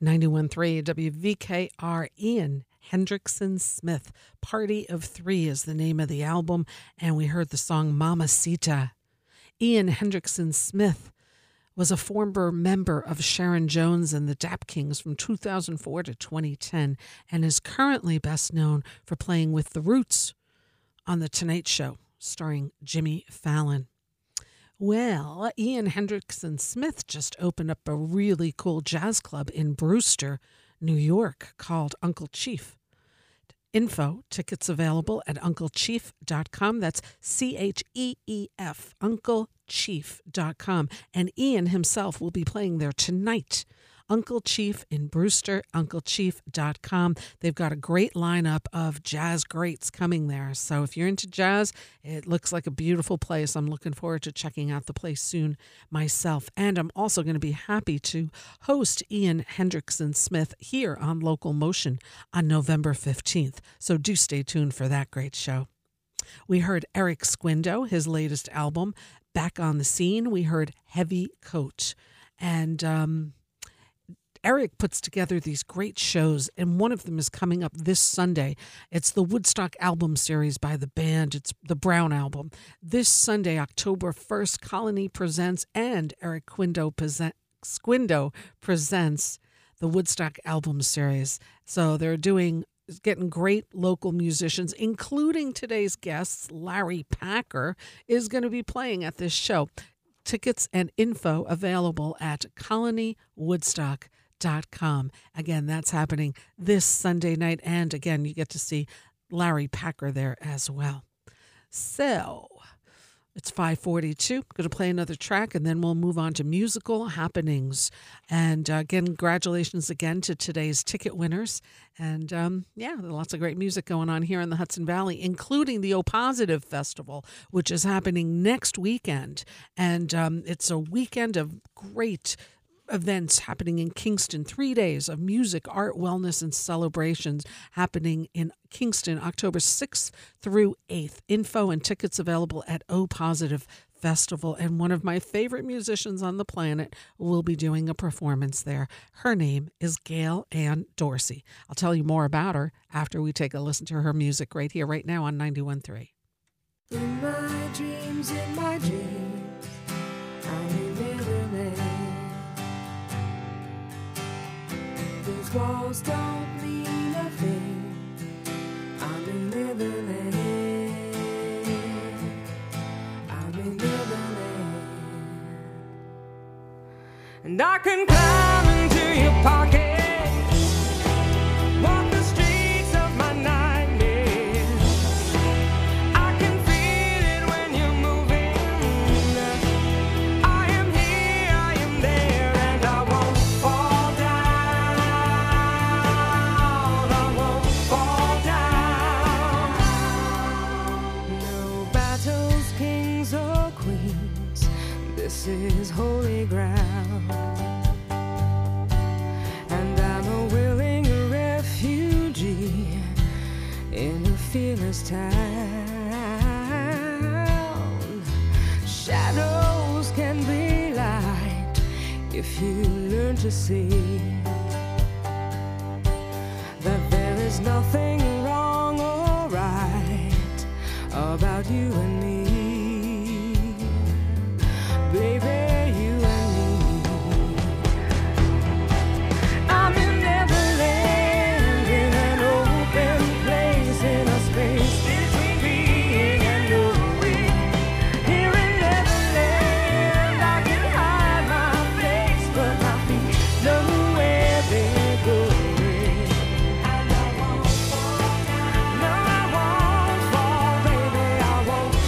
ninety-one point three W V K R in Hendrickson Smith. Party of Three is the name of the album, and we heard the song Mamacita. Ian Hendrickson Smith was a former member of Sharon Jones and the Dap Kings from two thousand four to twenty ten, and is currently best known for playing with The Roots on The Tonight Show, starring Jimmy Fallon. Well, Ian Hendrickson Smith just opened up a really cool jazz club in Brewster, New York, called Uncle Chief. Info, tickets available at uncle chief dot com. That's C H E E F, uncle chief dot com. And Ian himself will be playing there tonight. Uncle Chief in Brewster, uncle chief dot com. They've got a great lineup of jazz greats coming there. So if you're into jazz, it looks like a beautiful place. I'm looking forward to checking out the place soon myself. And I'm also going to be happy to host Ian Hendrickson Smith here on Local Motion on November fifteenth. So do stay tuned for that great show. We heard Eric Squindo, his latest album, Back on the Scene. We heard Heavy Coat. And, um... Eric puts together these great shows, and one of them is coming up this Sunday. It's the Woodstock album series by the band. It's the Brown Album. This Sunday, October first, Colony Presents and Eric Squindo present, Squindo presents the Woodstock album series. So they're doing getting great local musicians, including today's guest, Larry Packer, is going to be playing at this show. Tickets and info available at colony woodstock dot com. Dot com. Again, that's happening this Sunday night. And again, you get to see Larry Packer there as well. So it's five forty-two. I'm going to play another track and then we'll move on to musical happenings. And uh, again, congratulations again to today's ticket winners. And um, yeah, lots of great music going on here in the Hudson Valley, including the O Positive Festival, which is happening next weekend. And um, it's a weekend of great events happening in Kingston, three days of music, art, wellness, and celebrations happening in Kingston, October sixth through eighth. Info and tickets available at O Positive Festival. And one of my favorite musicians on the planet will be doing a performance there. Her name is Gail Ann Dorsey. I'll tell you more about her after we take a listen to her music right here, right now on ninety-one point three. In my dreams, in my dreams, I These walls don't mean a thing. I'm in Neverland. I'm in Neverland. And I can climb into your pockets, walk the streets of my nightmares. I can feel it when you're moving. I am here, I am there, and I won't fall. This is holy ground, and I'm a willing refugee in a fearless town. Shadows can be light if you learn to see that there is nothing wrong or right about you and me. I won't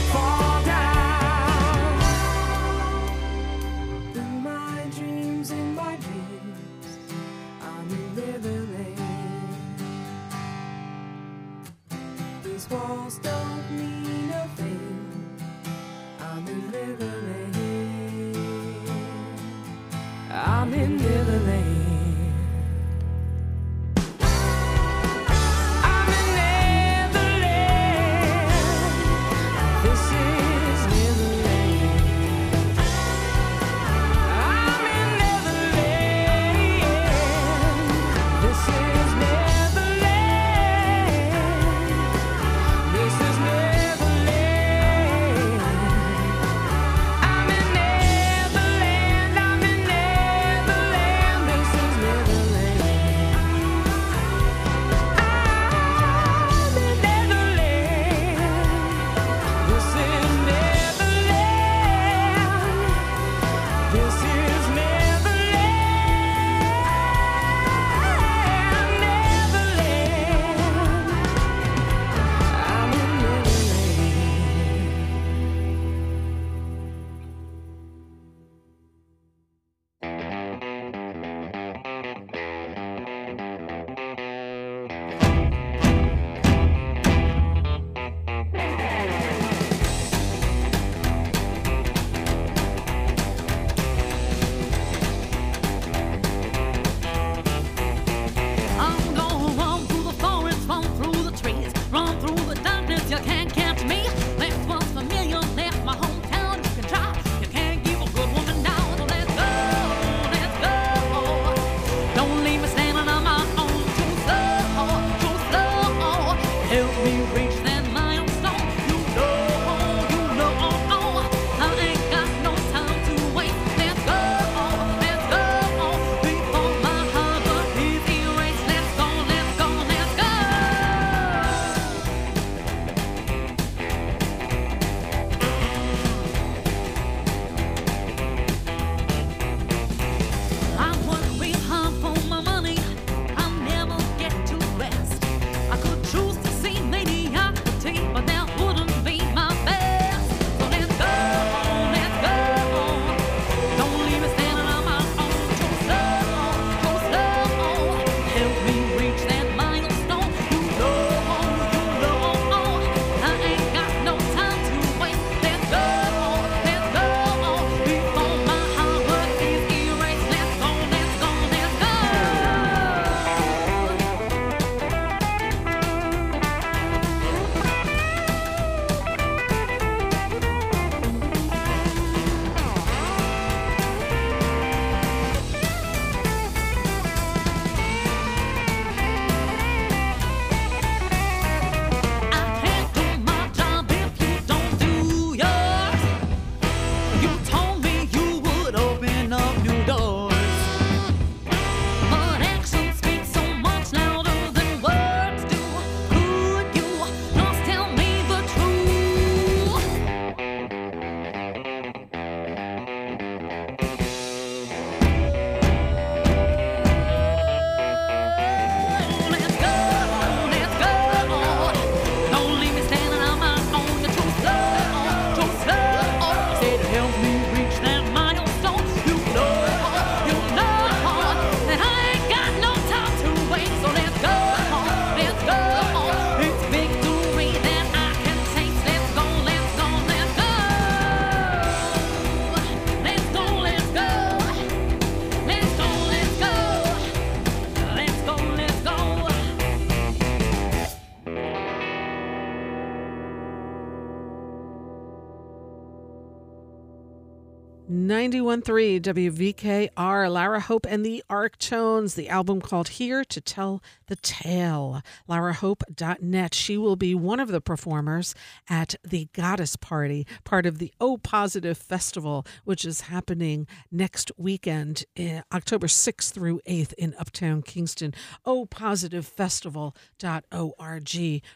ninety-one point three W V K R, Lara Hope and the Arctones, the album called Here to Tell the Tale, lara hope dot net. She will be one of the performers at the Goddess Party, part of the O Positive Festival, which is happening next weekend, October sixth through eighth in Uptown Kingston. O Positive Festival dot org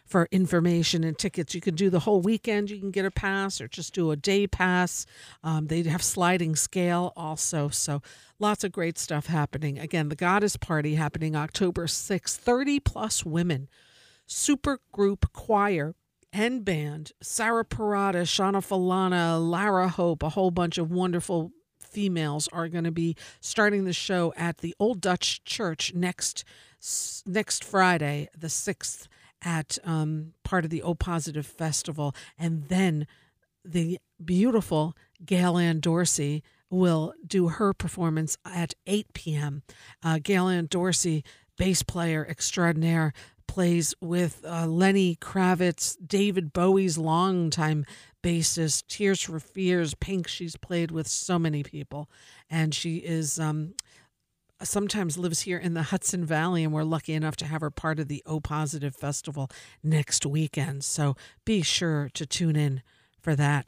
for information and tickets. You can do the whole weekend. You can get a pass or just do a day pass. Um, they have sliding scale also. So lots of great stuff happening. Again, the Goddess Party happening October sixth, thirty plus women, super group, choir, and band, Sarah Parada, Shana Falana, Lara Hope, a whole bunch of wonderful females are going to be starting the show at the Old Dutch Church next next Friday, the sixth, at um, part of the O Positive Festival. And then the beautiful Gail Ann Dorsey will do her performance at eight p.m. Uh, Gail Ann Dorsey, bass player extraordinaire, plays with uh, Lenny Kravitz, David Bowie's longtime bassist, Tears for Fears, Pink. She's played with so many people, and she is um, sometimes lives here in the Hudson Valley, and we're lucky enough to have her part of the O Positive Festival next weekend. So be sure to tune in for that.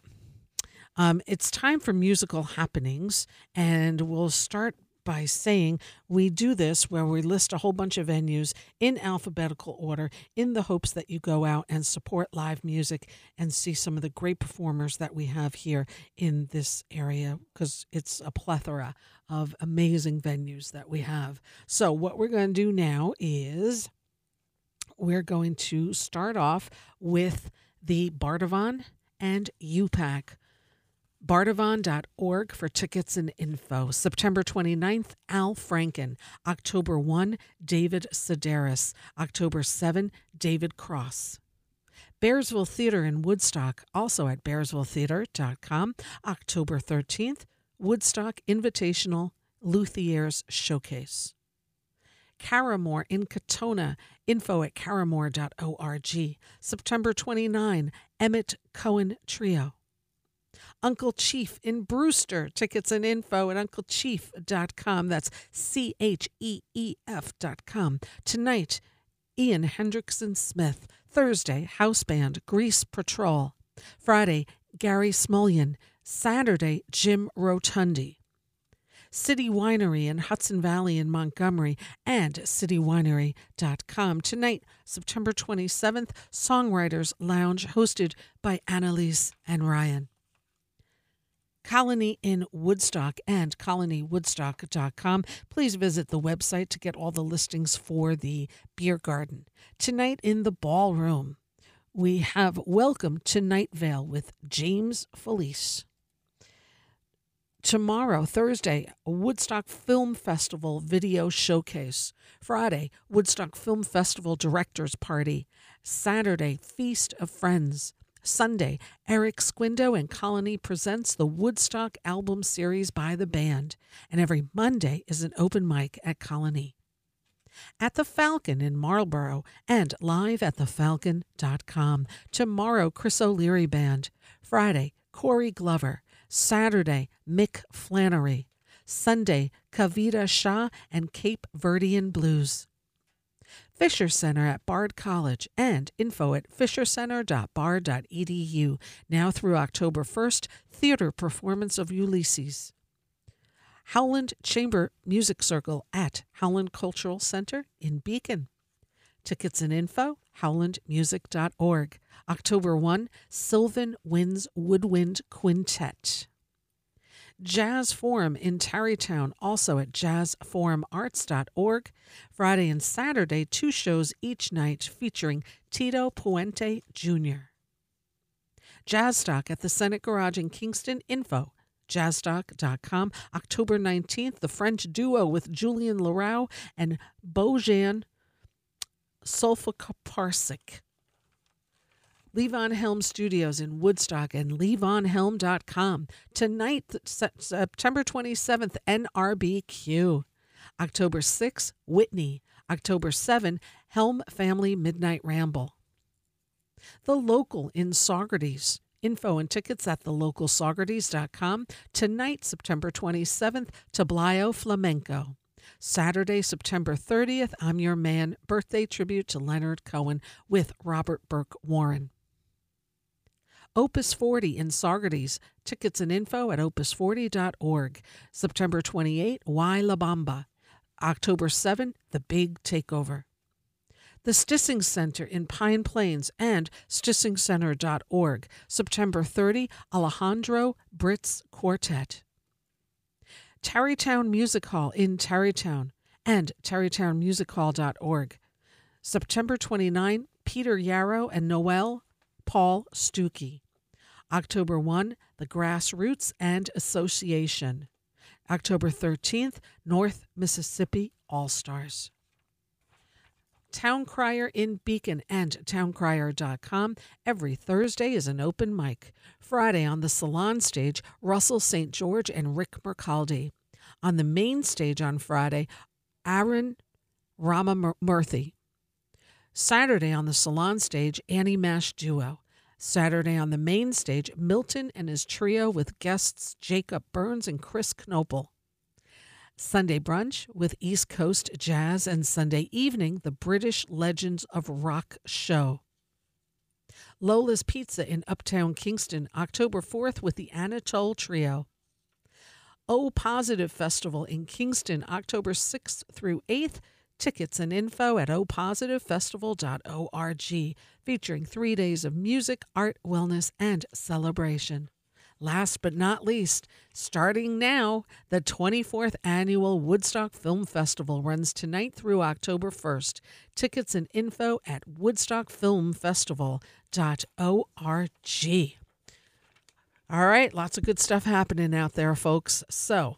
Um, it's time for musical happenings, and we'll start by saying we do this where we list a whole bunch of venues in alphabetical order in the hopes that you go out and support live music and see some of the great performers that we have here in this area, because it's a plethora of amazing venues that we have. So what we're going to do now is we're going to start off with the Bardavon and U PAC. Bardavon dot org for tickets and info. September twenty-ninth, Al Franken. October first, David Sedaris. October seventh, David Cross. Bearsville Theater in Woodstock, also at bearsville theater dot com. October thirteenth, Woodstock Invitational Luthiers Showcase. Caramore in Katona, info at caramore dot org. September twenty-ninth, Emmett Cohen Trio. Uncle Chief in Brewster. Tickets and info at uncle chief dot com. That's C H E E F dot com. Tonight, Ian Hendrickson Smith. Thursday, House Band, Grease Patrol. Friday, Gary Smullion. Saturday, Jim Rotundi. City Winery in Hudson Valley in Montgomery and city winery dot com. Tonight, September twenty-seventh, Songwriters Lounge, hosted by Annalise and Ryan. Colony in Woodstock and colony woodstock dot com. Please visit the website to get all the listings for the beer garden. Tonight in the ballroom, we have Welcome to Night Vale with James Felice. Tomorrow, Thursday, Woodstock Film Festival Video Showcase. Friday, Woodstock Film Festival Directors Party. Saturday, Feast of Friends. Sunday, Eric Squindo and Colony presents the Woodstock Album Series by the band. And every Monday is an open mic at Colony. At the Falcon in Marlborough and live at the falcon dot com. Tomorrow, Chris O'Leary Band. Friday, Corey Glover. Saturday, Mick Flannery. Sunday, Kavita Shah and Cape Verdean Blues. Fisher Center at Bard College and info at fisher center dot bard dot e d u. Now through October first, theater performance of Ulysses. Howland Chamber Music Circle at Howland Cultural Center in Beacon. Tickets and info, howland music dot org. October first, Sylvan Winds Woodwind Quintet. Jazz Forum in Tarrytown, also at jazz forum arts dot org. Friday and Saturday, two shows each night featuring Tito Puente Junior Jazzstock at the Senate Garage in Kingston, info, jazzstock dot com. October nineteenth, the French duo with Julian Leroux and Bojan Solfacarsik. Levon Helm Studios in Woodstock and levon helm dot com. Tonight, September twenty-seventh, N R B Q. October sixth, Whitney. October seventh, Helm Family Midnight Ramble. The Local in Saugerties Info and tickets at the local saugerties dot com. Tonight, September twenty-seventh, Tablayo Flamenco. Saturday, September thirtieth, I'm Your Man, birthday tribute to Leonard Cohen with Robert Burke Warren. Opus forty in Saugerties. Tickets and info at opus forty dot org. September twenty-eighth, Why La Bamba. October seventh, The Big Takeover. The Stissing Center in Pine Plains and stissing center dot org. September thirtieth, Alejandro Britz Quartet. Tarrytown Music Hall in Tarrytown and tarrytown music hall dot org. September twenty-ninth, Peter Yarrow and Noel Paul Stuckey. October first, The Grassroots and Association. October thirteenth, North Mississippi All-Stars. Town Crier in Beacon and town crier dot com. Every Thursday is an open mic. Friday on the Salon stage, Russell Saint George and Rick Mercaldi. On the main stage on Friday, Aaron Ramamurthy. Saturday on the Salon stage, Annie Mash Duo. Saturday on the main stage, Milton and his trio with guests Jacob Burns and Chris Knoppel. Sunday brunch with East Coast Jazz, and Sunday evening, the British Legends of Rock show. Lola's Pizza in Uptown Kingston, October fourth with the Anatole Trio. O Positive Festival in Kingston, October sixth through eighth. Tickets and info at o positive festival dot org, featuring three days of music, art, wellness, and celebration. Last but not least, starting now, the twenty-fourth Annual Woodstock Film Festival runs tonight through October first. Tickets and info at woodstock film festival dot org. All right, lots of good stuff happening out there, folks. So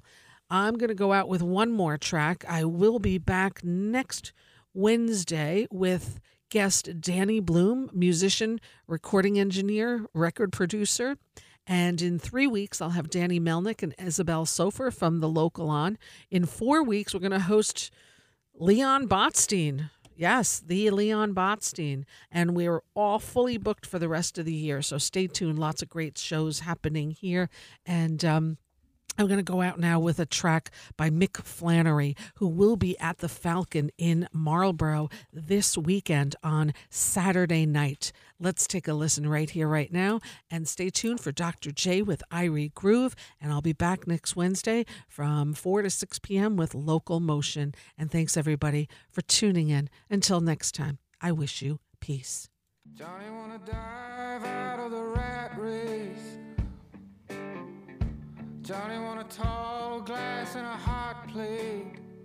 I'm going to go out with one more track. I will be back next Wednesday with guest Danny Bloom, musician, recording engineer, record producer. And in three weeks, I'll have Danny Melnick and Isabel Sofer from The Local on. In four weeks, we're going to host Leon Botstein. Yes, the Leon Botstein. And we're all fully booked for the rest of the year. So stay tuned. Lots of great shows happening here. And um, I'm going to go out now with a track by Mick Flannery, who will be at the Falcon in Marlborough this weekend on Saturday night. Let's take a listen right here, right now, and stay tuned for Doctor J with Irie Groove, and I'll be back next Wednesday from four to six p.m. with Local Motion. And thanks, everybody, for tuning in. Until next time, I wish you peace. Johnny wanna dive out of the rat race. Johnny want a tall glass and a hot plate.